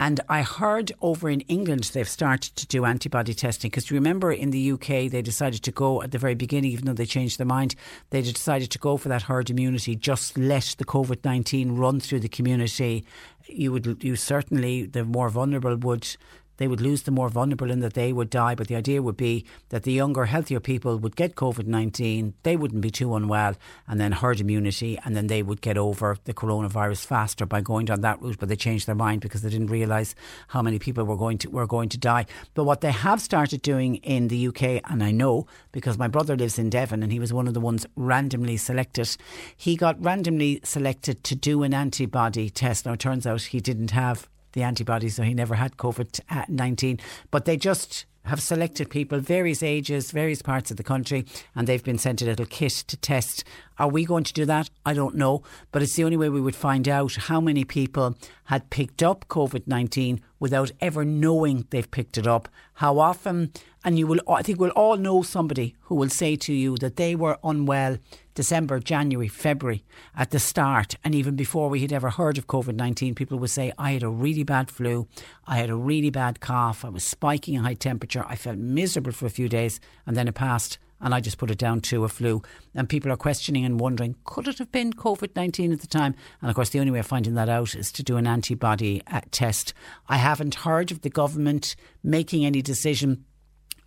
And I heard over in England they've started to do antibody testing, because remember in the U K they decided to go at the very beginning, even though they changed their mind, they decided to go for that herd immunity, just let the COVID nineteen run through the community you would you certainly the more vulnerable would they would lose the more vulnerable in that they would die. But the idea would be that the younger, healthier people would get COVID nineteen, they wouldn't be too unwell, and then herd immunity, and then they would get over the coronavirus faster by going down that route. But they changed their mind because they didn't realise how many people were going to were going to die. But what they have started doing in the U K, and I know because my brother lives in Devon and he was one of the ones randomly selected, he got randomly selected to do an antibody test. Now it turns out he didn't have the antibodies, so he never had COVID nineteen. But they just have selected people, various ages, various parts of the country, and they've been sent a little kit to test. Are we going to do that? I don't know. But it's the only way we would find out how many people had picked up COVID nineteen without ever knowing they've picked it up. How often, and you will, I think we'll all know somebody who will say to you that they were unwell December, January, February at the start. And even before we had ever heard of COVID nineteen, people would say, I had a really bad flu. I had a really bad cough. I was spiking a high temperature. I felt miserable for a few days and then it passed. And I just put it down to a flu. And people are questioning and wondering, could it have been COVID nineteen at the time? And of course, the only way of finding that out is to do an antibody test. I haven't heard of the government making any decision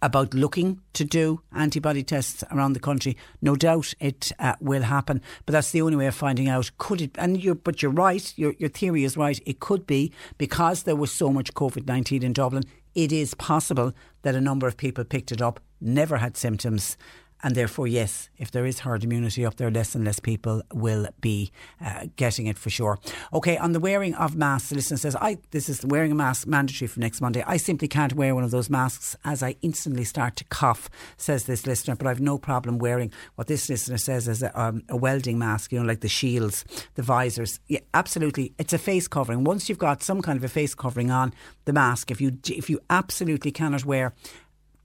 about looking to do antibody tests around the country. No doubt it uh, will happen, but that's the only way of finding out. Could it? And you're, but you're right. Your your theory is right. It could be because there was so much COVID nineteen in Dublin. It is possible that a number of people picked it up, never had symptoms, and therefore, yes, if there is herd immunity up there, less and less people will be uh, getting it for sure. OK, on the wearing of masks, the listener says, "I this is wearing a mask mandatory for next Monday. I simply can't wear one of those masks as I instantly start to cough," says this listener. But I've no problem wearing what this listener says is a, um, a welding mask, you know, like the shields, the visors. Yeah, absolutely. It's a face covering. Once you've got some kind of a face covering on, the mask, if you if you absolutely cannot wear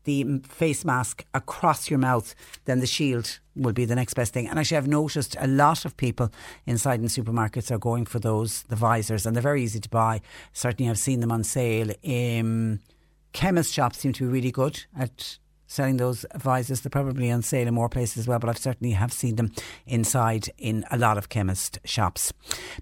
the face mask across your mouth, then the shield will be the next best thing. And actually I've noticed a lot of people inside in supermarkets are going for those, the visors, and they're very easy to buy. Certainly I've seen them on sale. Um, chemist shops seem to be really good at selling those visors. They're probably on sale in more places as well, but I've certainly have seen them inside in a lot of chemist shops.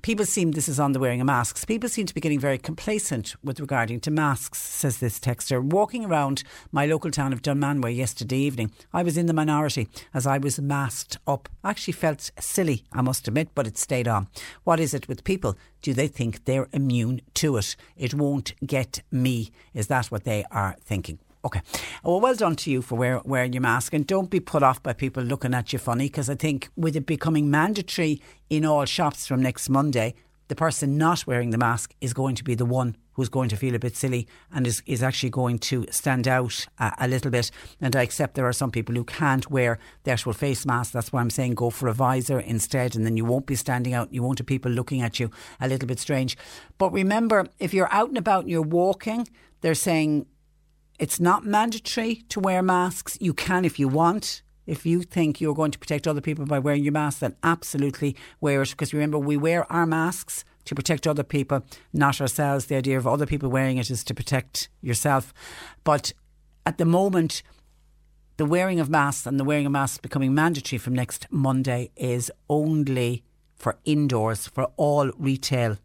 People seem, this is on the wearing of masks, people seem to be getting very complacent with regarding to masks, says this texter. Walking around my local town of Dunmanway yesterday evening, I was in the minority as I was masked up. I actually felt silly, I must admit, but it stayed on. What is it with people? Do they think they're immune to it? It won't get me. Is that what they are thinking? OK. Well, well done to you for wear, wearing your mask, and don't be put off by people looking at you funny, because I think with it becoming mandatory in all shops from next Monday, the person not wearing the mask is going to be the one who's going to feel a bit silly and is, is actually going to stand out uh, a little bit. And I accept there are some people who can't wear the actual face mask. That's why I'm saying go for a visor instead, and then you won't be standing out. You won't have people looking at you a little bit strange. But remember, if you're out and about and you're walking, they're saying it's not mandatory to wear masks. You can if you want. If you think you're going to protect other people by wearing your mask, then absolutely wear it. Because remember, we wear our masks to protect other people, not ourselves. The idea of other people wearing it is to protect yourself. But at the moment, the wearing of masks and the wearing of masks becoming mandatory from next Monday is only for indoors, for all retail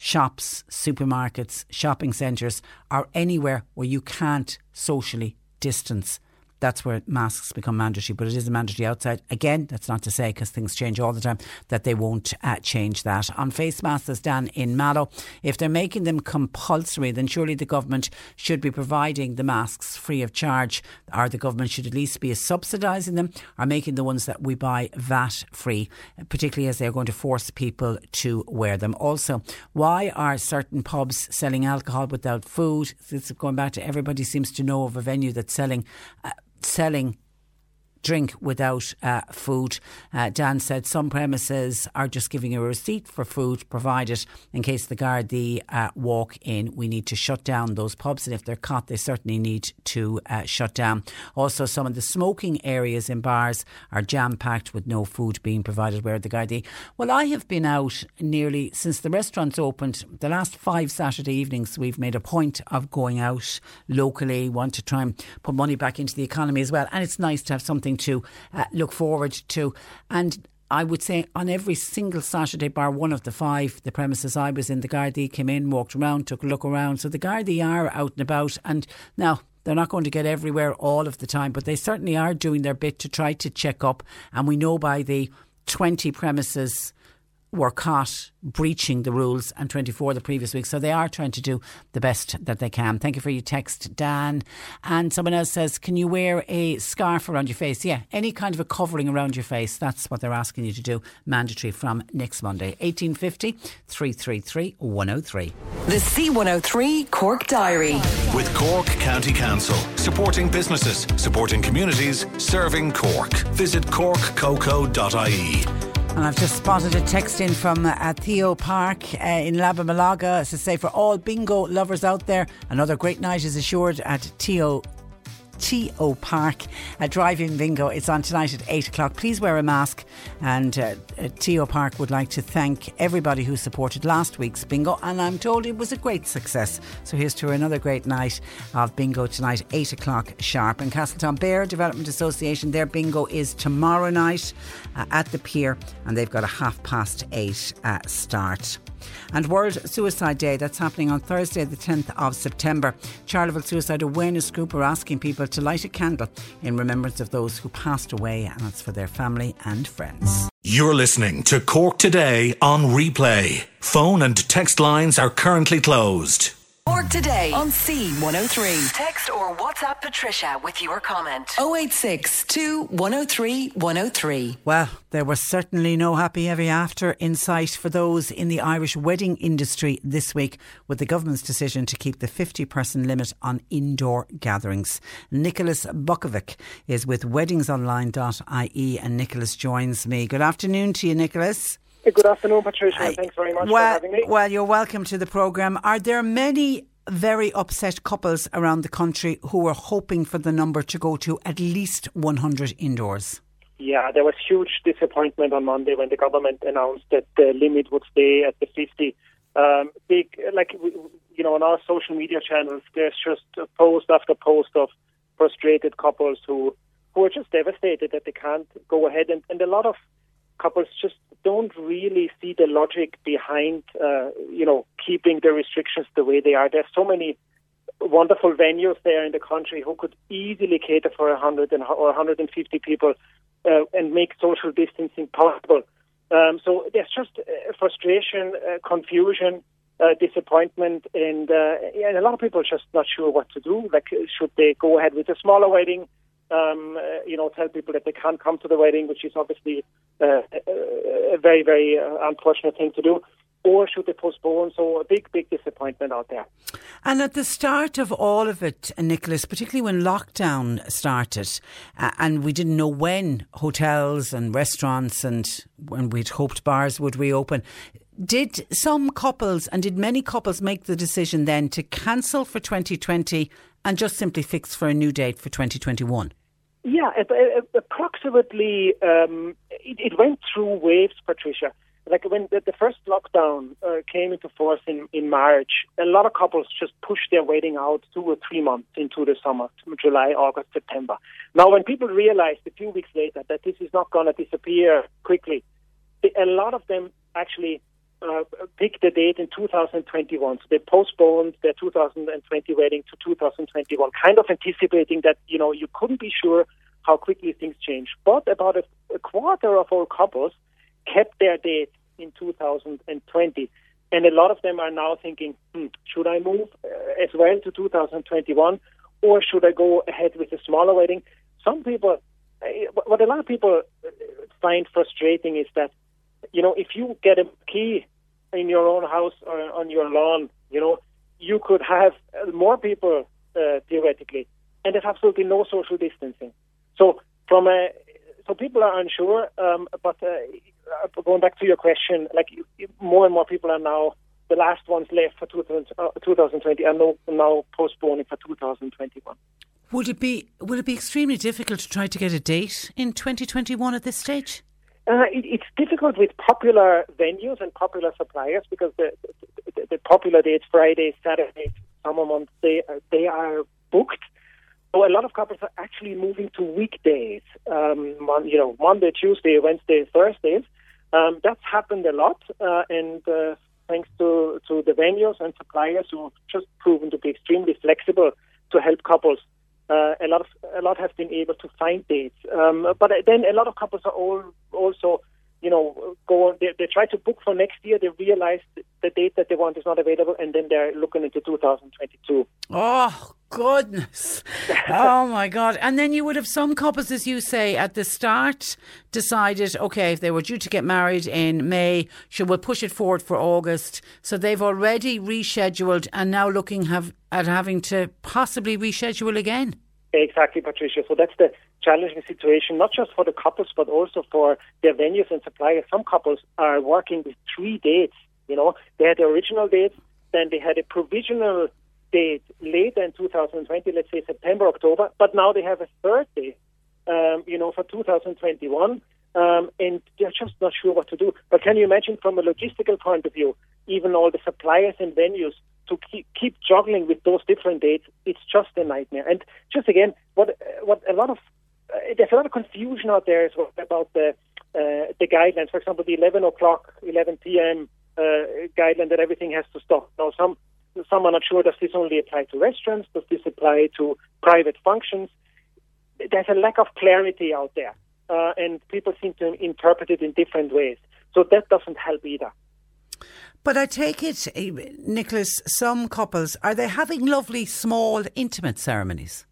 shops, supermarkets, shopping centres, or anywhere where you can't socially distance. That's where masks become mandatory, but it isn't mandatory outside. Again, that's not to say, because things change all the time, that they won't uh, change that. On face masks, as Dan in Mallow, if they're making them compulsory, then surely the government should be providing the masks free of charge, or the government should at least be subsidising them or making the ones that we buy V A T free, particularly as they're going to force people to wear them. Also, why are certain pubs selling alcohol without food? This is going back to everybody seems to know of a venue that's selling uh, selling drink without uh, food. Uh, Dan said some premises are just giving a receipt for food provided in case the Gardaí uh, walk in. We need to shut down those pubs, and if they're caught, they certainly need to uh, shut down. Also, some of the smoking areas in bars are jam-packed with no food being provided. Where the Gardaí? Well, I have been out nearly since the restaurants opened. The last five Saturday evenings we've made a point of going out locally. Want to try and put money back into the economy as well, and it's nice to have something to uh, look forward to. And I would say on every single Saturday bar one of the five, the premises I was in, the Gardaí came in, walked around, took a look around. So the Gardaí are out and about, and now they're not going to get everywhere all of the time, but they certainly are doing their bit to try to check up. And we know by the twenty premises were caught breaching the rules and twenty-four the previous week. So they are trying to do the best that they can. Thank you for your text, Dan. And someone else says, can you wear a scarf around your face? Yeah, any kind of a covering around your face. That's what they're asking you to do. Mandatory from next Monday. eighteen fifty, three three three, one oh three. The C one oh three Cork Diary. With Cork County Council. Supporting businesses, supporting communities, serving Cork. Visit cork coco dot I E. And I've just spotted a text in from uh, Theo Park uh, in Labamalaga to say, for all bingo lovers out there, another great night is assured at Theo T O Park, a drive-in bingo. It's on tonight at eight o'clock. Please wear a mask, and uh, T O Park would like to thank everybody who supported last week's bingo, and I'm told it was a great success. So here's to another great night of bingo tonight, eight o'clock sharp. And Castleton-Bear Development Association, their bingo is tomorrow night uh, at the pier, and they've got a half past eight uh, start. And World Suicide Day, that's happening on Thursday the tenth of September. Charleville Suicide Awareness Group are asking people to light a candle in remembrance of those who passed away, and that's for their family and friends. You're listening to Cork Today on replay. Phone and text lines are currently closed. Cork Today on C one oh three. Text or WhatsApp Patricia with your comment. oh eight six, two one oh three, one oh three. Well, there was certainly no happy ever after in sight for those in the Irish wedding industry this week with the government's decision to keep the fifty person limit on indoor gatherings. Nicholas Bukovic is with weddings online dot I E, and Nicholas joins me. Good afternoon to you, Nicholas. Good afternoon, Patricia. Hi. Thanks very much well, for having me. Well, you're welcome to the programme. Are there many very upset couples around the country who are hoping for the number to go to at least one hundred indoors? Yeah, there was huge disappointment on Monday when the government announced that the limit would stay at the fifty. Um, big, like, you know, on our social media channels, there's just post after post of frustrated couples who, who are just devastated that they can't go ahead. And, and a lot of couples just don't really see the logic behind, uh, you know, keeping the restrictions the way they are. There's so many wonderful venues there in the country who could easily cater for one hundred or one hundred fifty people uh, and make social distancing possible. Um, so there's just uh, frustration, uh, confusion, uh, disappointment, and, uh, yeah, and a lot of people are just not sure what to do. Like, should they go ahead with a smaller wedding? Um, uh, you know, tell people that they can't come to the wedding, which is obviously uh, a, a very, very uh, unfortunate thing to do, or should they postpone? So a big, big disappointment out there. And at the start of all of it, Nicholas, particularly when lockdown started uh, and we didn't know when hotels and restaurants and when we'd hoped bars would reopen, did some couples and did many couples make the decision then to cancel for twenty twenty and just simply fix for a new date for twenty twenty-one? Yeah, approximately, um, it, it went through waves, Patricia. Like when the, the first lockdown uh, came into force in, in March, a lot of couples just pushed their wedding out two or three months into the summer, July, August, September. Now, when people realized a few weeks later that this is not going to disappear quickly, a lot of them actually Uh, pick the date in two thousand twenty-one. So they postponed their two thousand twenty wedding to two thousand twenty-one, kind of anticipating that, you know, you couldn't be sure how quickly things change. But about a, a quarter of all couples kept their date in two thousand twenty. And a lot of them are now thinking, hmm, should I move uh, as well to two thousand twenty-one, or should I go ahead with a smaller wedding? Some people, uh, what a lot of people find frustrating is that, you know, if you get a key in your own house or on your lawn, you know, you could have more people, uh, theoretically, and there's absolutely no social distancing. So from a, so people are unsure, um, but uh, going back to your question, like more and more people are now, the last ones left for two thousand twenty are now, now postponing for two thousand twenty-one. Would it be, would it be extremely difficult to try to get a date in twenty twenty-one at this stage? Uh, it, it's difficult with popular venues and popular suppliers because the, the, the popular dates, Fridays, Saturdays, summer months, they, they are booked. So a lot of coppers are actually moving to weekdays, um, mon- you know, Monday, Tuesday, Wednesday, Thursdays. Um, that's happened a lot, uh, and uh, thanks to, to the venues and suppliers who have just proven to be extremely flexible to help couples. Uh, a lot of, a lot have been able to find dates. Um, but then a lot of couples are all also, you know, go they, they try to book for next year. They realize the date that they want is not available, and then they're looking into two thousand twenty-two. Oh, goodness. Oh, my God. And then you would have some couples, as you say, at the start decided, okay, if they were due to get married in May, sure, we'll push it forward for August. So they've already rescheduled and now looking have, at having to possibly reschedule again. Exactly, Patricia. So that's the challenging situation, not just for the couples, but also for their venues and suppliers. Some couples are working with three dates. You know, they had the original dates, then they had a provisional date later in two thousand twenty, let's say September, October, but now they have a third date, um, you know, for two thousand twenty-one, um, and they're just not sure what to do. But can you imagine from a logistical point of view, even all the suppliers and venues to keep, keep juggling with those different dates? It's just a nightmare. And just again, what what a lot of, uh, there's a lot of confusion out there as well about the, uh, the guidelines. For example, the eleven o'clock, eleven p.m. Uh, guideline that everything has to stop. Now, some Some are not sure, does this only apply to restaurants? Does this apply to private functions? There's a lack of clarity out there, uh, and people seem to interpret it in different ways. So that doesn't help either. But I take it, Nicholas, some couples, are they having lovely, small, intimate ceremonies?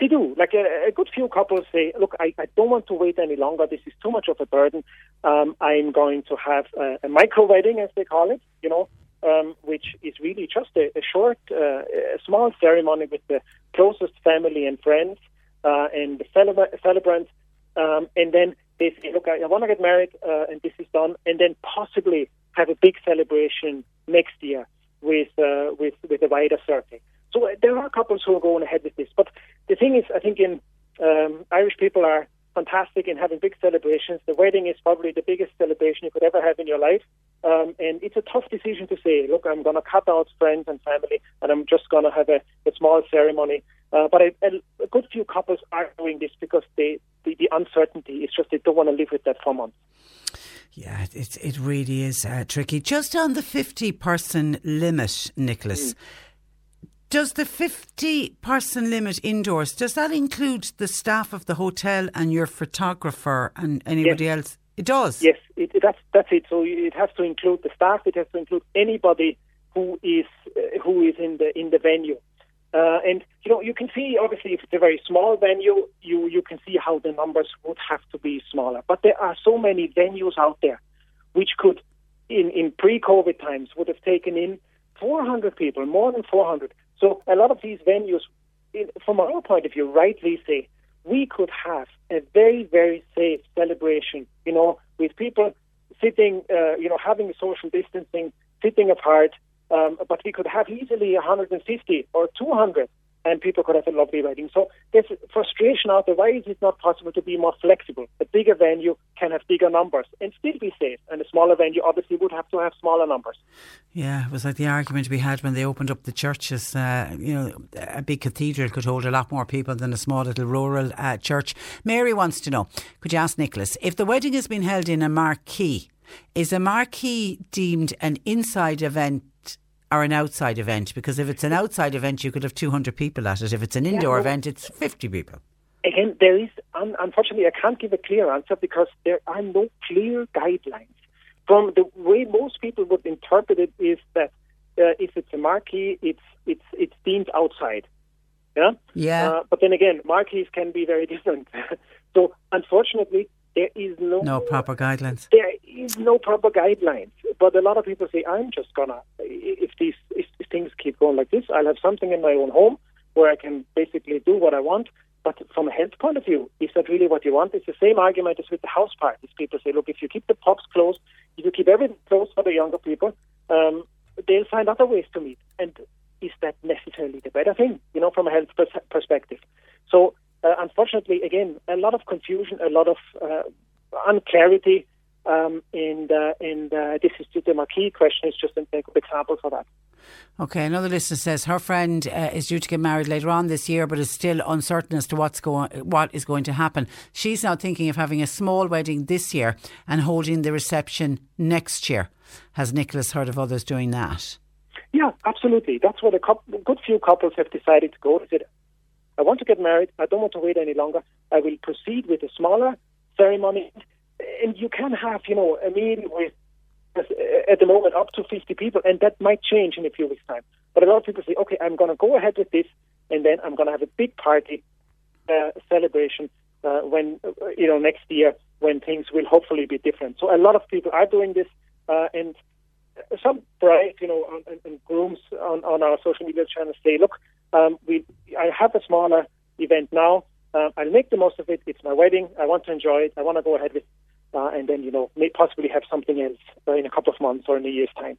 They do. Like a, a good few couples say, look, I, I don't want to wait any longer. This is too much of a burden. Um, I'm going to have a, a micro wedding, as they call it, you know, Um, which is really just a, a short, uh, a small ceremony with the closest family and friends uh, and the celebra- celebrant. Um, and then they say, look, I, I want to get married, uh, and this is done. And then possibly have a big celebration next year with uh, with, with a wider circle. So uh, there are couples who are going ahead with this. But the thing is, I think in um, Irish people are fantastic in having big celebrations. The wedding is probably the biggest celebration you could ever have in your life. Um, and it's a tough decision to say, look, I'm going to cut out friends and family and I'm just going to have a, a small ceremony. Uh, but a, a good few couples are doing this because they, the, the uncertainty is just they don't want to live with that for months. Yeah, it, it really is uh, tricky. Just on the fifty person limit, Nicholas, mm. does the fifty person limit indoors, does that include the staff of the hotel and your photographer and anybody yes. else? It does? Yes, it, that's that's it. So it has to include the staff. It has to include anybody who is uh, who is in the in the venue. Uh, and, you know, you can see, obviously, if it's a very small venue, you, you can see how the numbers would have to be smaller. But there are so many venues out there which could, in, in pre-COVID times, would have taken in four hundred people, more than four hundred. So a lot of these venues, from our point of view, rightly say, we could have a very, very safe celebration, you know, with people sitting, uh, you know, having social distancing, sitting apart. Um, but we could have easily one hundred fifty or two hundred and people could have a lovely wedding. So there's frustration out there. Why is it not possible to be more flexible? A bigger venue can have bigger numbers and still be safe. And a smaller venue obviously would have to have smaller numbers. Yeah, it was like the argument we had when they opened up the churches. Uh, you know, a big cathedral could hold a lot more people than a small little rural uh, church. Mary wants to know, could you ask Nicholas, if the wedding has been held in a marquee, is a marquee deemed an inside event or an outside event? Because if it's an outside event, you could have two hundred people at it. If it's an indoor yeah, well, event, it's fifty people. Again, there is, un- unfortunately, I can't give a clear answer because there are no clear guidelines. From the way most people would interpret it is that uh, if it's a marquee, it's it's it's deemed outside. Yeah? Yeah. Uh, but then again, marquees can be very different. So, unfortunately, there is no... No proper guidelines. There is no proper guidelines. But a lot of people say, I'm just going to... If these if things keep going like this, I'll have something in my own home where I can basically do what I want. But from a health point of view, is that really what you want? It's the same argument as with the house parties. People say, look, if you keep the pubs closed, if you keep everything closed for the younger people, um, they'll find other ways to meet. And is that necessarily the better thing, you know, from a health pers- perspective? So... Uh, unfortunately, again, a lot of confusion, a lot of uh, unclarity, um, and, uh, and uh, this is the marquee question. Is just an example for that. Okay, another listener says her friend uh, is due to get married later on this year, but is still uncertain as to what's going, what is going to happen. She's now thinking of having a small wedding this year and holding the reception next year. Has Nicholas heard of others doing that? Yeah, absolutely. That's what a, couple, a good few couples have decided to go. They said, I want to get married. I don't want to wait any longer. I will proceed with a smaller ceremony. And you can have, you know, a meal with, at the moment, up to fifty people, and that might change in a few weeks' time. But a lot of people say, okay, I'm going to go ahead with this, and then I'm going to have a big party uh, celebration uh, when, you know, next year when things will hopefully be different. So a lot of people are doing this, uh, and some brides, you know, and, and grooms on, on our social media channels say, look, um, we I have a smaller event now. Uh, I'll make the most of it. It's my wedding. I want to enjoy it. I want to go ahead with it. Uh, and then, you know, may possibly have something else uh, in a couple of months or in a year's time.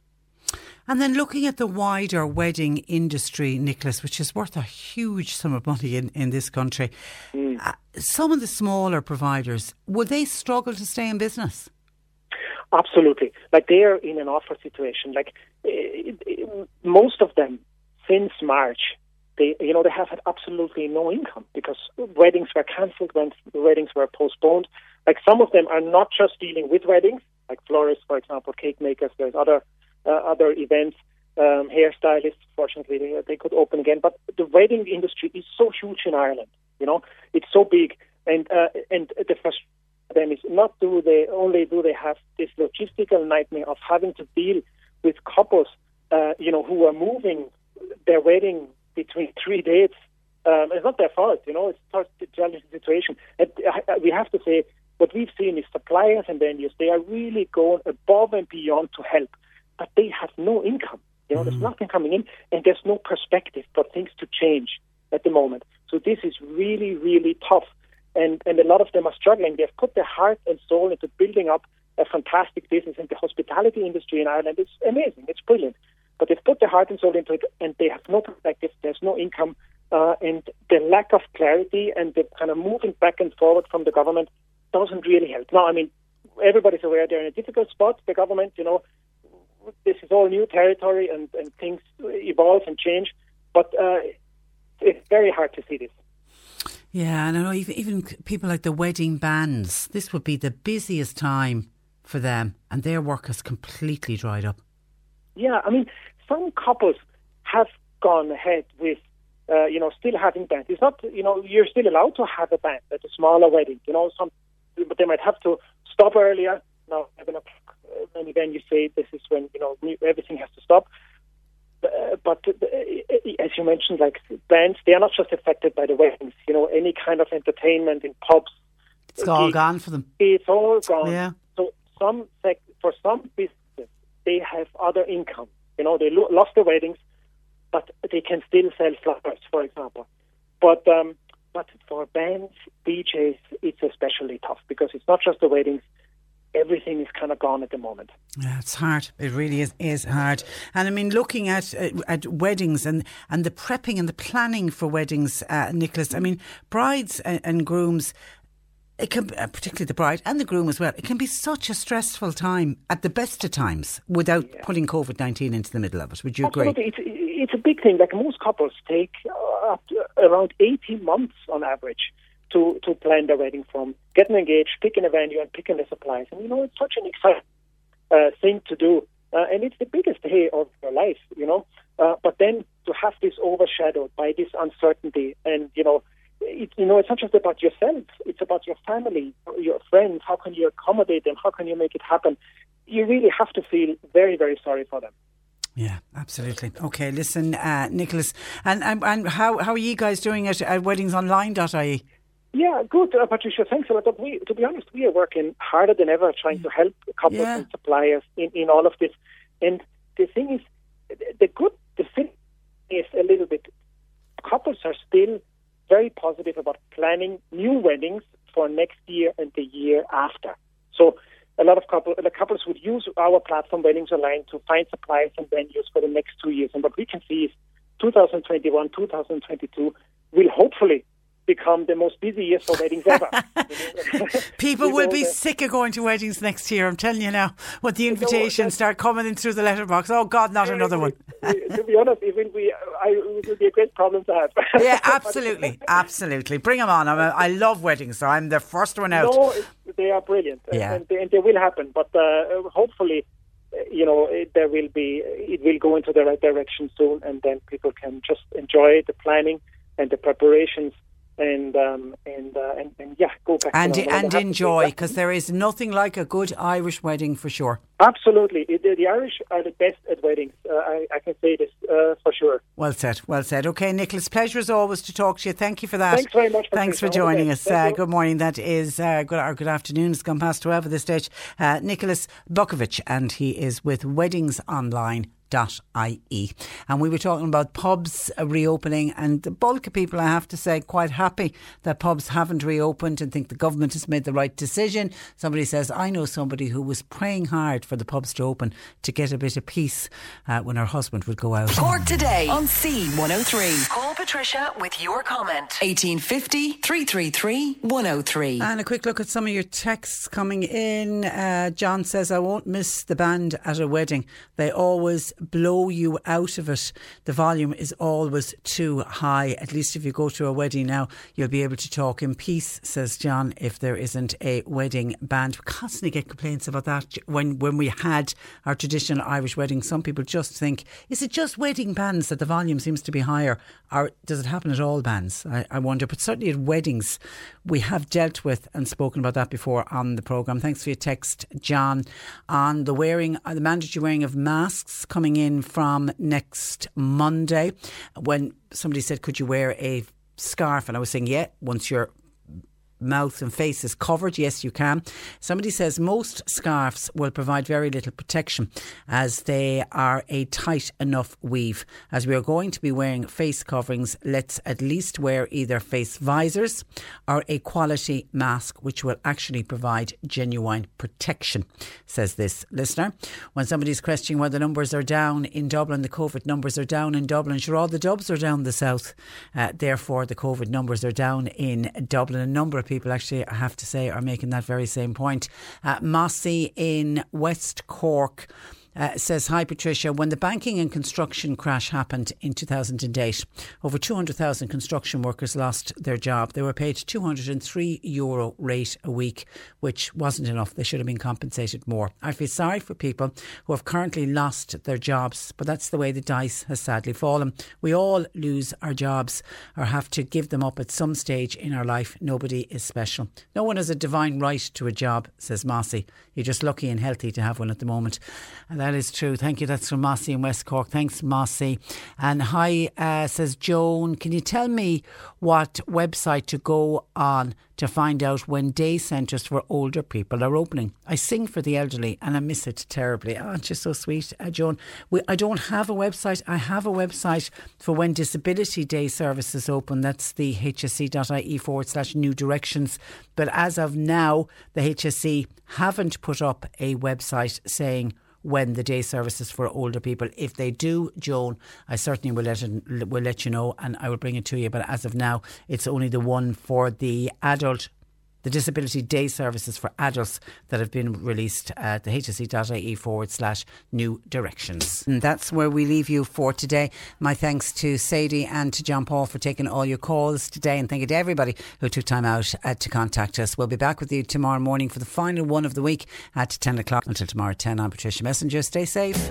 And then looking at the wider wedding industry, Nicholas, which is worth a huge sum of money in, in this country, mm. uh, some of the smaller providers, would they struggle to stay in business? Absolutely. Like, they are in an offer situation. Like, it, it, most of them, since March, they, you know, they have had absolutely no income because weddings were cancelled, when weddings were postponed. Like, some of them are not just dealing with weddings, like florists, for example, cake makers. There's other uh, other events, um, hairstylists. Fortunately, they, they could open again. But the wedding industry is so huge in Ireland. You know, it's so big, and uh, and the first them is not do they only do they have this logistical nightmare of having to deal with couples, uh, you know, who are moving their wedding between three dates. Um, it's not their fault, you know. It's such a challenging situation. And uh, we have to say, what we've seen is suppliers and venues, they are really going above and beyond to help, but they have no income. You know, mm-hmm. There's nothing coming in, and there's no perspective for things to change at the moment. So this is really, really tough, and and a lot of them are struggling. They've put their heart and soul into building up a fantastic business, and the hospitality industry in Ireland is amazing. It's brilliant, but they've put their heart and soul into it, and they have no perspective. There's no income, uh, and the lack of clarity and the kind of moving back and forward from the government doesn't really help. Now, I mean, everybody's aware they're in a difficult spot. The government, you know, this is all new territory, and, and things evolve and change, but uh, it's very hard to see this. Yeah, and I know even, even people like the wedding bands, this would be the busiest time for them, and their work has completely dried up. Yeah, I mean, some couples have gone ahead with uh, you know, still having bands. It's not, you know, you're still allowed to have a band at a smaller wedding, you know, some but they might have to stop earlier. Now, many venues say this is when, you know, everything has to stop. Uh, but uh, as you mentioned, like, bands, they are not just affected by the weddings. You know, any kind of entertainment in pubs. It's all it, gone for them. It's all gone. Yeah. So some sec- for some businesses, they have other income. You know, they lo- lost their weddings, but they can still sell flowers, for example. But... Um, But for bands, D Js, it's especially tough because it's not just the weddings. Everything is kind of gone at the moment. Yeah, it's hard. It really is, is hard. And I mean, looking at uh, at weddings and, and the prepping and the planning for weddings, uh, Nicholas, I mean, brides and, and grooms, it can, uh, particularly the bride and the groom as well, it can be such a stressful time at the best of times without yeah. putting COVID nineteen into the middle of it. Would you Absolutely. agree? It's, it's, It's a big thing. Like, most couples take uh, up to around eighteen months on average to, to plan their wedding, from getting engaged, picking a venue, and picking the supplies. And, you know, it's such an exciting uh, thing to do. Uh, and it's the biggest day of your life, you know. Uh, but then to have this overshadowed by this uncertainty, and, you know, it, you know, it's not just about yourself. It's about your family, your friends. How can you accommodate them? How can you make it happen? You really have to feel very, very sorry for them. Yeah, absolutely. Okay, listen, uh, Nicholas, and, and and how how are you guys doing at, at weddings online dot I E? Yeah, good, uh, Patricia. Thanks a lot. But we, to be honest, we are working harder than ever trying to help couples yeah. and suppliers in, in all of this. And the thing is, the good, the thing is a little bit, couples are still very positive about planning new weddings for next year and the year after. So, a lot of couple, the couples would use our platform, Weddings Online, to find suppliers and venues for the next two years. And what we can see is twenty twenty-one, twenty twenty-two will hopefully become the most busy years for weddings ever. People will be sick of going to weddings next year, I'm telling you now, when the invitations start coming in through the letterbox. Oh, God, not another one. to be honest, it will be, I, it will be a great problem to have. Yeah, absolutely, absolutely. Bring them on. I'm a, I love weddings, so I'm the first one out. No, they are brilliant, yeah. and, they, and they will happen. But uh, hopefully, you know, it, there will be. It will go into the right direction soon, and then people can just enjoy the planning and the preparations. And, um, and, uh, and and yeah, go back and to and enjoy, because there is nothing like a good Irish wedding for sure. Absolutely, the, the Irish are the best at weddings. Uh, I, I can say this uh, for sure. Well said, well said. Okay, Nicholas, pleasure as always to talk to you. Thank you for that. Thanks very much. For Thanks for joining us. Uh, good morning. That is uh, good. Or good afternoon. It's gone past twelve at this stage. Uh, Nicholas Bukovic, and he is with Weddings Online. .ie. And we were talking about pubs reopening, and the bulk of people, I have to say, quite happy that pubs haven't reopened and think the government has made the right decision. Somebody says, I know somebody who was praying hard for the pubs to open to get a bit of peace uh, when her husband would go out. Cork Today on C one oh three. Call Patricia with your comment. eighteen fifty, three three three, one oh three. And a quick look at some of your texts coming in. Uh, John says, I won't miss the band at a wedding. They always blow you out of it. The volume is always too high. At least if you go to a wedding now, you'll be able to talk in peace, says John, if there isn't a wedding band. We constantly get complaints about that when, when we had our traditional Irish wedding. Some people just think, is it just wedding bands that the volume seems to be higher? Or does it happen at all bands? I, I wonder. But certainly at weddings, we have dealt with and spoken about that before on the programme. Thanks for your text, John. On the wearing, the mandatory wearing of masks coming in from next Monday, when somebody said, could you wear a scarf? And I was saying, yeah, once your mouth and face is covered, yes, you can. Somebody says most scarves will provide very little protection as they are a tight enough weave. As we are going to be wearing face coverings, let's at least wear either face visors or a quality mask, which will actually provide genuine protection, says this listener. When somebody's questioning why the numbers are down in Dublin, the COVID numbers are down in Dublin. Sure, all the Dubs are down the south. Uh, therefore, the COVID numbers are down in Dublin. A number of people People actually, I have to say, are making that very same point. Uh, Mossy in West Cork uh, says, hi Patricia, when the banking and construction crash happened in two thousand eight, over two hundred thousand construction workers lost their job. They were paid two hundred three euro rate a week, which wasn't enough. They should have been compensated more. I feel sorry for people who have currently lost their jobs, but that's the way the dice has sadly fallen. We all lose our jobs or have to give them up at some stage in our life. Nobody is special. No one has a divine right to a job, says Mossy. You're just lucky and healthy to have one at the moment. And that is true. Thank you. That's from Mossy in West Cork. Thanks, Mossy. And hi, uh, says Joan, can you tell me what website to go on to find out when day centres for older people are opening? I sing for the elderly and I miss it terribly. Aren't you so sweet, uh, Joan? We, I don't have a website. I have a website for when Disability Day services open. That's the hsc.ie forward slash new directions. But as of now, the H S C haven't put up a website saying when the day services for older people. If they do, Joan, I certainly will let it, will let you know, and I will bring it to you. But as of now, it's only the one for the adult, the disability day services for adults that have been released at the hsc.ie forward slash new directions. And that's where we leave you for today. My thanks to Sadie and to John Paul for taking all your calls today, and thank you to everybody who took time out uh, to contact us. We'll be back with you tomorrow morning for the final one of the week at ten o'clock. Until tomorrow at ten, I'm Patricia Messenger. Stay safe.